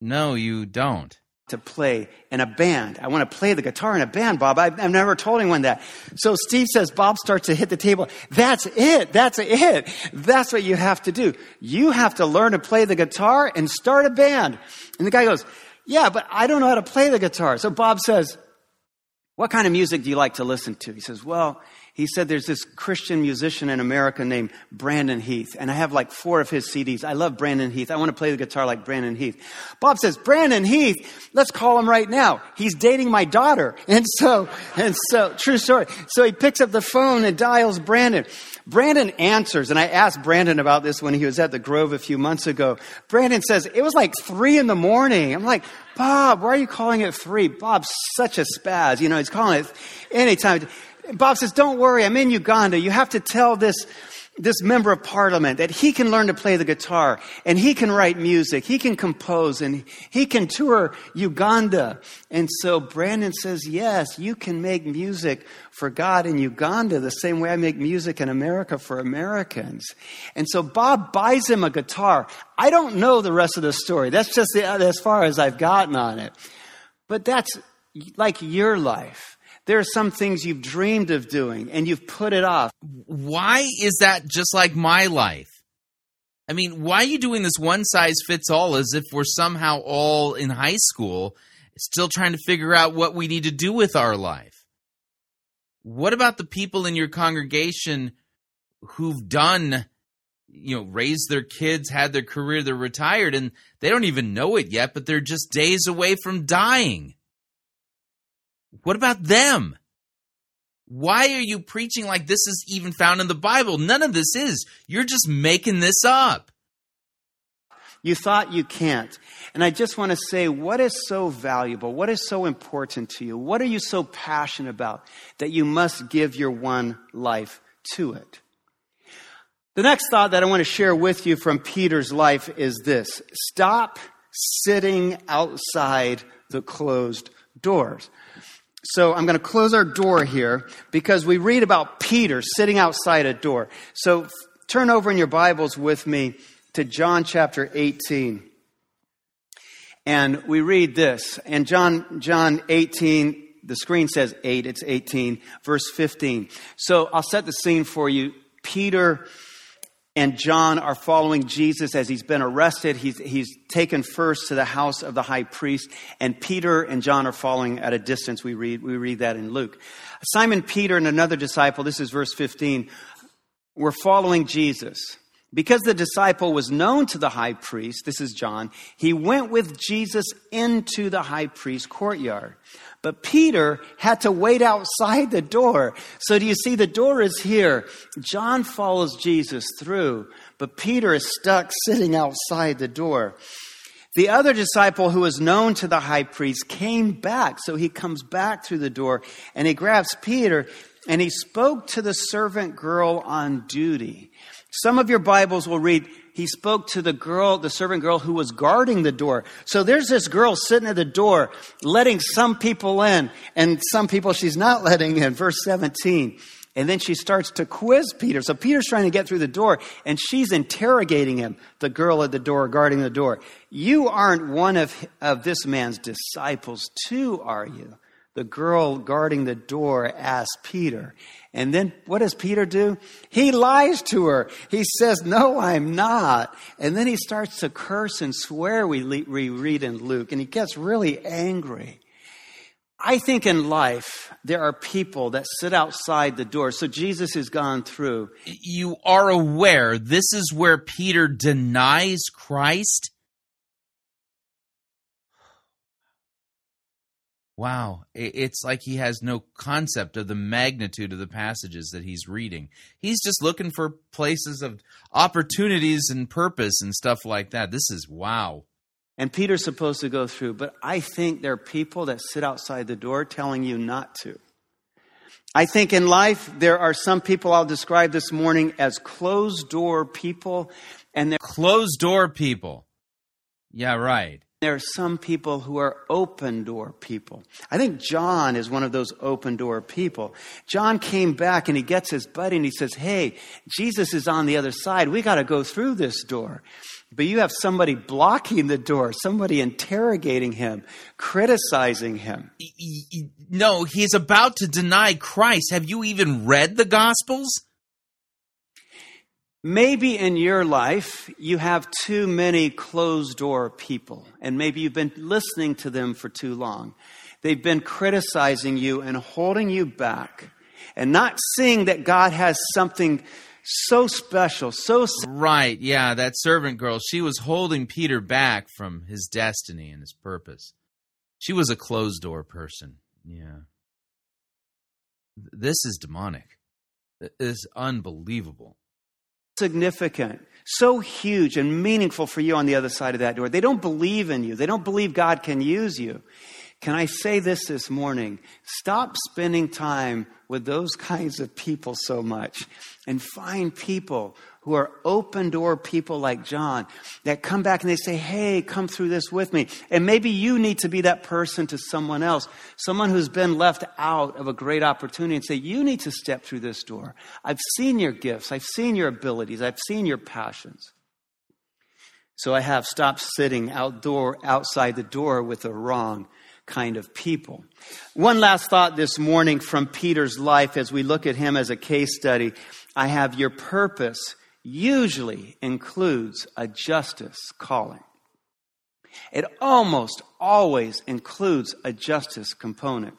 No, you don't. To play in a band. I want to play the guitar in a band, Bob. I've, I've never told anyone that. So Steve says, Bob starts to hit the table. That's it. That's it. That's what you have to do. You have to learn to play the guitar and start a band. And the guy goes, yeah, but I don't know how to play the guitar. So Bob says, what kind of music do you like to listen to? He says, well, he said, there's this Christian musician in America named Brandon Heath, and I have like four of his C Ds. I love Brandon Heath. I want to play the guitar like Brandon Heath. Bob says, Brandon Heath, let's call him right now. He's dating my daughter. And so, and so, true story. So he picks up the phone and dials Brandon. Brandon answers, and I asked Brandon about this when he was at the Grove a few months ago. Brandon says, it was like three in the morning. I'm like, Bob, why are you calling it three? Bob's such a spaz. You know, he's calling it anytime. Bob says, don't worry, I'm in Uganda. You have to tell this, this member of parliament that he can learn to play the guitar and he can write music, he can compose, and he can tour Uganda. And so Brandon says, yes, you can make music for God in Uganda the same way I make music in America for Americans. And so Bob buys him a guitar. I don't know the rest of the story. That's just the, as far as I've gotten on it. But that's like your life. There are some things you've dreamed of doing, and you've put it off. Why is that just like my life? I mean, why are you doing this one-size-fits-all as if we're somehow all in high school still trying to figure out what we need to do with our life. What about the people in your congregation who've done, you know, raised their kids, had their career, they're retired, and they don't even know it yet, but they're just days away from dying? What about them? Why are you preaching like this is even found in the Bible? None of this is. You're just making this up. You thought you can't. And I just want to say, what is so valuable? What is so important to you? What are you so passionate about that you must give your one life to it? The next thought that I want to share with you from Peter's life is this. Stop sitting outside the closed doors. So I'm going to close our door here because we read about Peter sitting outside a door. So f- turn over in your Bibles with me to John chapter eighteen. And we read this. And John, John eighteen, the screen says eight, it's eighteen, verse fifteen. So I'll set the scene for you. Peter and John are following Jesus as he's been arrested. He's, he's taken first to the house of the high priest. And Peter and John are following at a distance. We read, we read that in Luke. Simon Peter and another disciple, this is verse fifteen, were following Jesus. Because the disciple was known to the high priest, this is John, he went with Jesus into the high priest's courtyard. But Peter had to wait outside the door. So do you see, the door is here. John follows Jesus through, but Peter is stuck sitting outside the door. The other disciple who was known to the high priest came back. So he comes back through the door and he grabs Peter and he spoke to the servant girl on duty. Some of your Bibles will read, he spoke to the girl, the servant girl who was guarding the door. So there's this girl sitting at the door, letting some people in, and some people she's not letting in, verse seventeen. And then she starts to quiz Peter. So Peter's trying to get through the door, and she's interrogating him, the girl at the door, guarding the door. You aren't one of, of this man's disciples too, are you? The girl guarding the door asked Peter. And then what does Peter do? He lies to her. He says, no, I'm not. And then he starts to curse and swear, we read in Luke. And he gets really angry. I think in life, there are people that sit outside the door. So Jesus has gone through. You are aware this is where Peter denies Christ? Wow, it's like he has no concept of the magnitude of the passages that he's reading. He's just looking for places of opportunities and purpose and stuff like that. This is wow. And Peter's supposed to go through, but I think there are people that sit outside the door telling you not to. I think in life, there are some people I'll describe this morning as closed-door people. and they're Closed-door people. Yeah, right. There are some people who are open-door people. I think John is one of those open-door people. John came back and he gets his buddy and he says, hey, Jesus is on the other side. We got to go through this door. But you have somebody blocking the door, somebody interrogating him, criticizing him. No, he's about to deny Christ. Have you even read the Gospels? Maybe in your life, you have too many closed-door people, and maybe you've been listening to them for too long. They've been criticizing you and holding you back and not seeing that God has something so special, so... Right, yeah, that servant girl, she was holding Peter back from his destiny and his purpose. She was a closed-door person, yeah. This is demonic. This is unbelievable. Significant, so huge and meaningful for you on the other side of that door. They don't believe in you. They don't believe God can use you. Can I say this this morning? Stop spending time with those kinds of people so much and find people who are open door people like John that come back and they say, hey, come through this with me. And maybe you need to be that person to someone else, someone who's been left out of a great opportunity and say, you need to step through this door. I've seen your gifts. I've seen your abilities. I've seen your passions. So I have stopped sitting outdoor, outside the door with the wrong kind of people. One last thought this morning from Peter's life as we look at him as a case study. I have your purpose usually includes a justice calling. It almost always includes a justice component.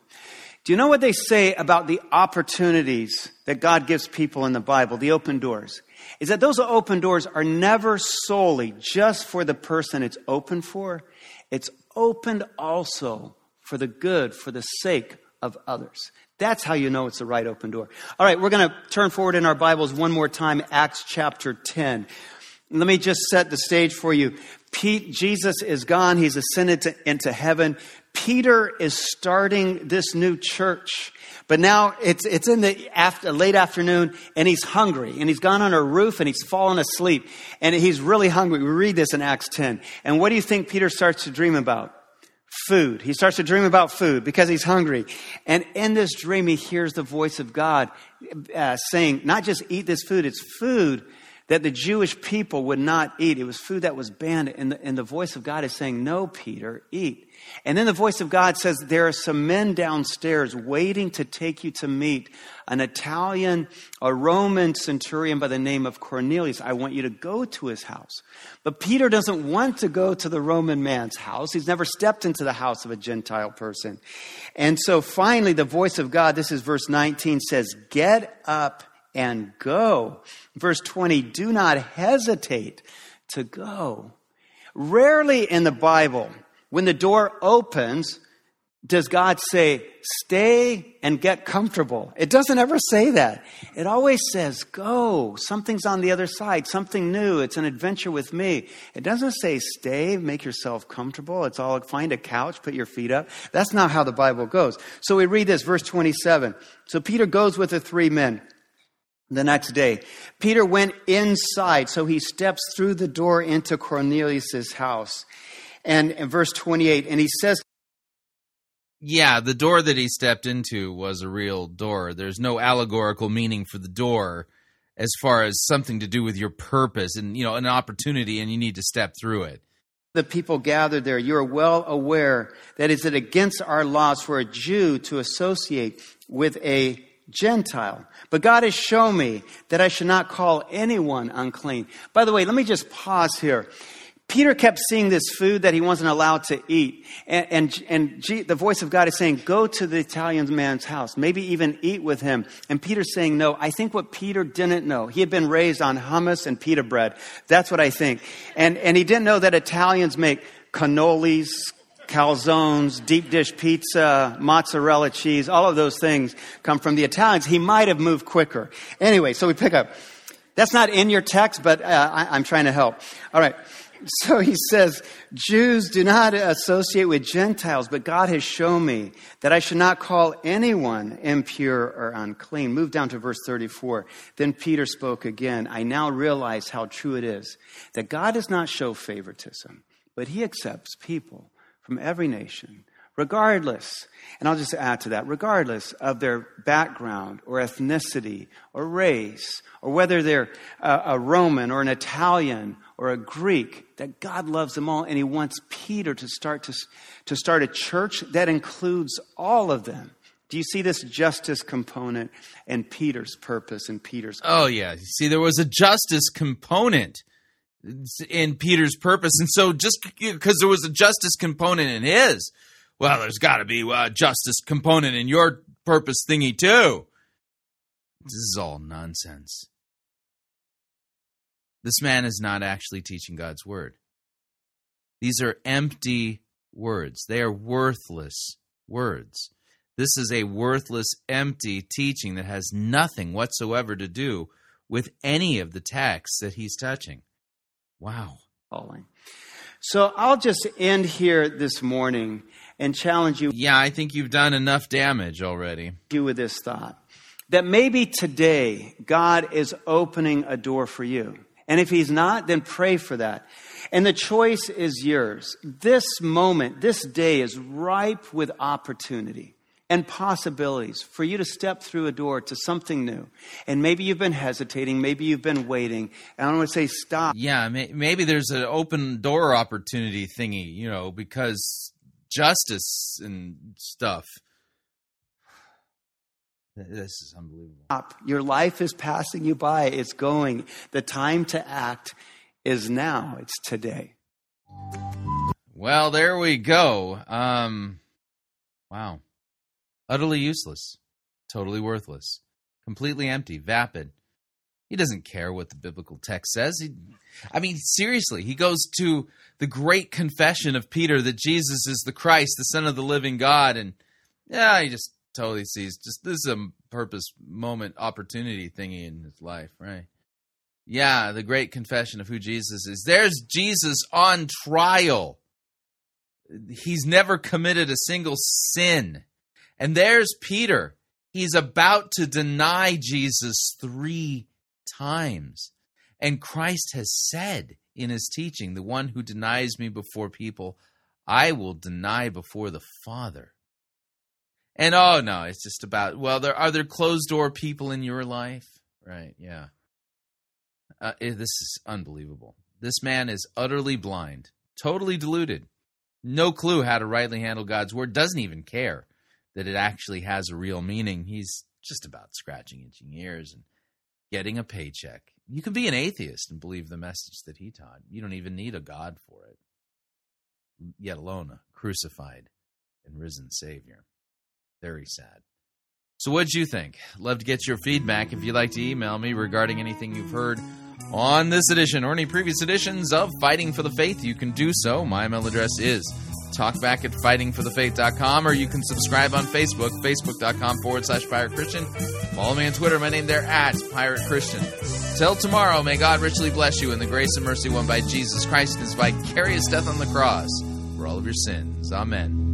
Do you know what they say about the opportunities that God gives people in the Bible, the open doors? Is that those open doors are never solely just for the person it's open for. It's opened also for the good, for the sake of others. That's how you know it's the right open door. All right, we're going to turn forward in our Bibles one more time, Acts chapter ten. Let me just set the stage for you. Pete, Jesus is gone. He's ascended to, into heaven. Peter is starting this new church, but now it's it's in the after, late afternoon, and he's hungry, and he's gone on a roof, and he's fallen asleep, and he's really hungry. We read this in Acts ten. And what do you think Peter starts to dream about? Food. He starts to dream about food because he's hungry. And in this dream, he hears the voice of God uh, saying, not just eat this food, it's food that the Jewish people would not eat. It was food that was banned. And the, and the voice of God is saying, no, Peter, eat. And then the voice of God says, there are some men downstairs waiting to take you to meet an Italian, a Roman centurion by the name of Cornelius. I want you to go to his house. But Peter doesn't want to go to the Roman man's house. He's never stepped into the house of a Gentile person. And so finally, the voice of God, this is verse nineteen, says, get up and go. Verse twenty, do not hesitate to go. Rarely in the Bible, when the door opens, does God say, stay and get comfortable? It doesn't ever say that. It always says, go. Something's on the other side, something new. It's an adventure with me. It doesn't say, stay, make yourself comfortable. It's all, find a couch, put your feet up. That's not how the Bible goes. So we read this, verse twenty-seven. So Peter goes with the three men. The next day, Peter went inside, so he steps through the door into Cornelius' house. And in verse twenty-eight, and he says... Yeah, the door that he stepped into was a real door. There's no allegorical meaning for the door as far as something to do with your purpose and, you know, an opportunity, and you need to step through it. The people gathered there, you are well aware that is it against our laws for a Jew to associate with a Gentile. But God has shown me that I should not call anyone unclean. By the way, let me just pause here. Peter kept seeing this food that he wasn't allowed to eat. And, and, and G, the voice of God is saying, go to the Italian man's house, maybe even eat with him. And Peter's saying, no, I think what Peter didn't know, he had been raised on hummus and pita bread. That's what I think. And, and he didn't know that Italians make cannolis, calzones, deep dish pizza, mozzarella cheese, all of those things come from the Italians. He might have moved quicker. Anyway, so we pick up. That's not in your text, but uh, I, I'm trying to help. All right. So he says, Jews do not associate with Gentiles, but God has shown me that I should not call anyone impure or unclean. Move down to verse thirty-four. Then Peter spoke again. I now realize how true it is that God does not show favoritism, but he accepts people from every nation, regardless, and I'll just add to that, regardless of their background or ethnicity or race, or whether they're a, a Roman or an Italian or a Greek, that God loves them all, and he wants Peter to start to, to start a church that includes all of them. Do you see this justice component and Peter's purpose and Peter's purpose? Oh, yeah. See, there was a justice component in Peter's purpose. And so just because there was a justice component in his, well, there's got to be a justice component in your purpose thingy too. This is all nonsense. This man is not actually teaching God's word. These are empty words. They are worthless words. This is a worthless, empty teaching that has nothing whatsoever to do with any of the texts that he's touching. Wow. So I'll just end here this morning and challenge you. Yeah, I think you've done enough damage already. Do with this thought that maybe today God is opening a door for you. And if he's not, then pray for that. And the choice is yours. This moment, this day is ripe with opportunity and possibilities for you to step through a door to something new. And maybe you've been hesitating. Maybe you've been waiting. And I want to say stop. Yeah, maybe there's an open door opportunity thingy, you know, because justice and stuff. This is unbelievable. Stop. Your life is passing you by. It's going. The time to act is now. It's today. Well, there we go. Um, wow. Utterly useless. Totally worthless. Completely empty. Vapid. He doesn't care what the biblical text says. He, I mean, seriously, he goes to the great confession of Peter that Jesus is the Christ, the Son of the living God. And yeah, he just totally sees just this is a purpose, moment, opportunity thingy in his life, right? Yeah, the great confession of who Jesus is. There's Jesus on trial. He's never committed a single sin. And there's Peter. He's about to deny Jesus three times. And Christ has said in his teaching, the one who denies me before people, I will deny before the Father. And oh no, it's just about, well, there are there closed door people in your life? Right, yeah. Uh, this is unbelievable. This man is utterly blind, totally deluded. No clue how to rightly handle God's word. Doesn't even care that it actually has a real meaning. He's just about scratching itching ears and getting a paycheck. You can be an atheist and believe the message that he taught. You don't even need a God for it, yet alone a crucified and risen Savior. Very sad. So what'd you think? Love to get your feedback. If you'd like to email me regarding anything you've heard on this edition or any previous editions of Fighting for the Faith, you can do so. My email address is talkback at fighting for the faith dot com, or you can subscribe on Facebook, facebook dot com forward slash Pirate Christian. Follow me on Twitter. My name there at Pirate Christian. Till tomorrow, may God richly bless you in the grace and mercy won by Jesus Christ and his vicarious death on the cross for all of your sins. Amen.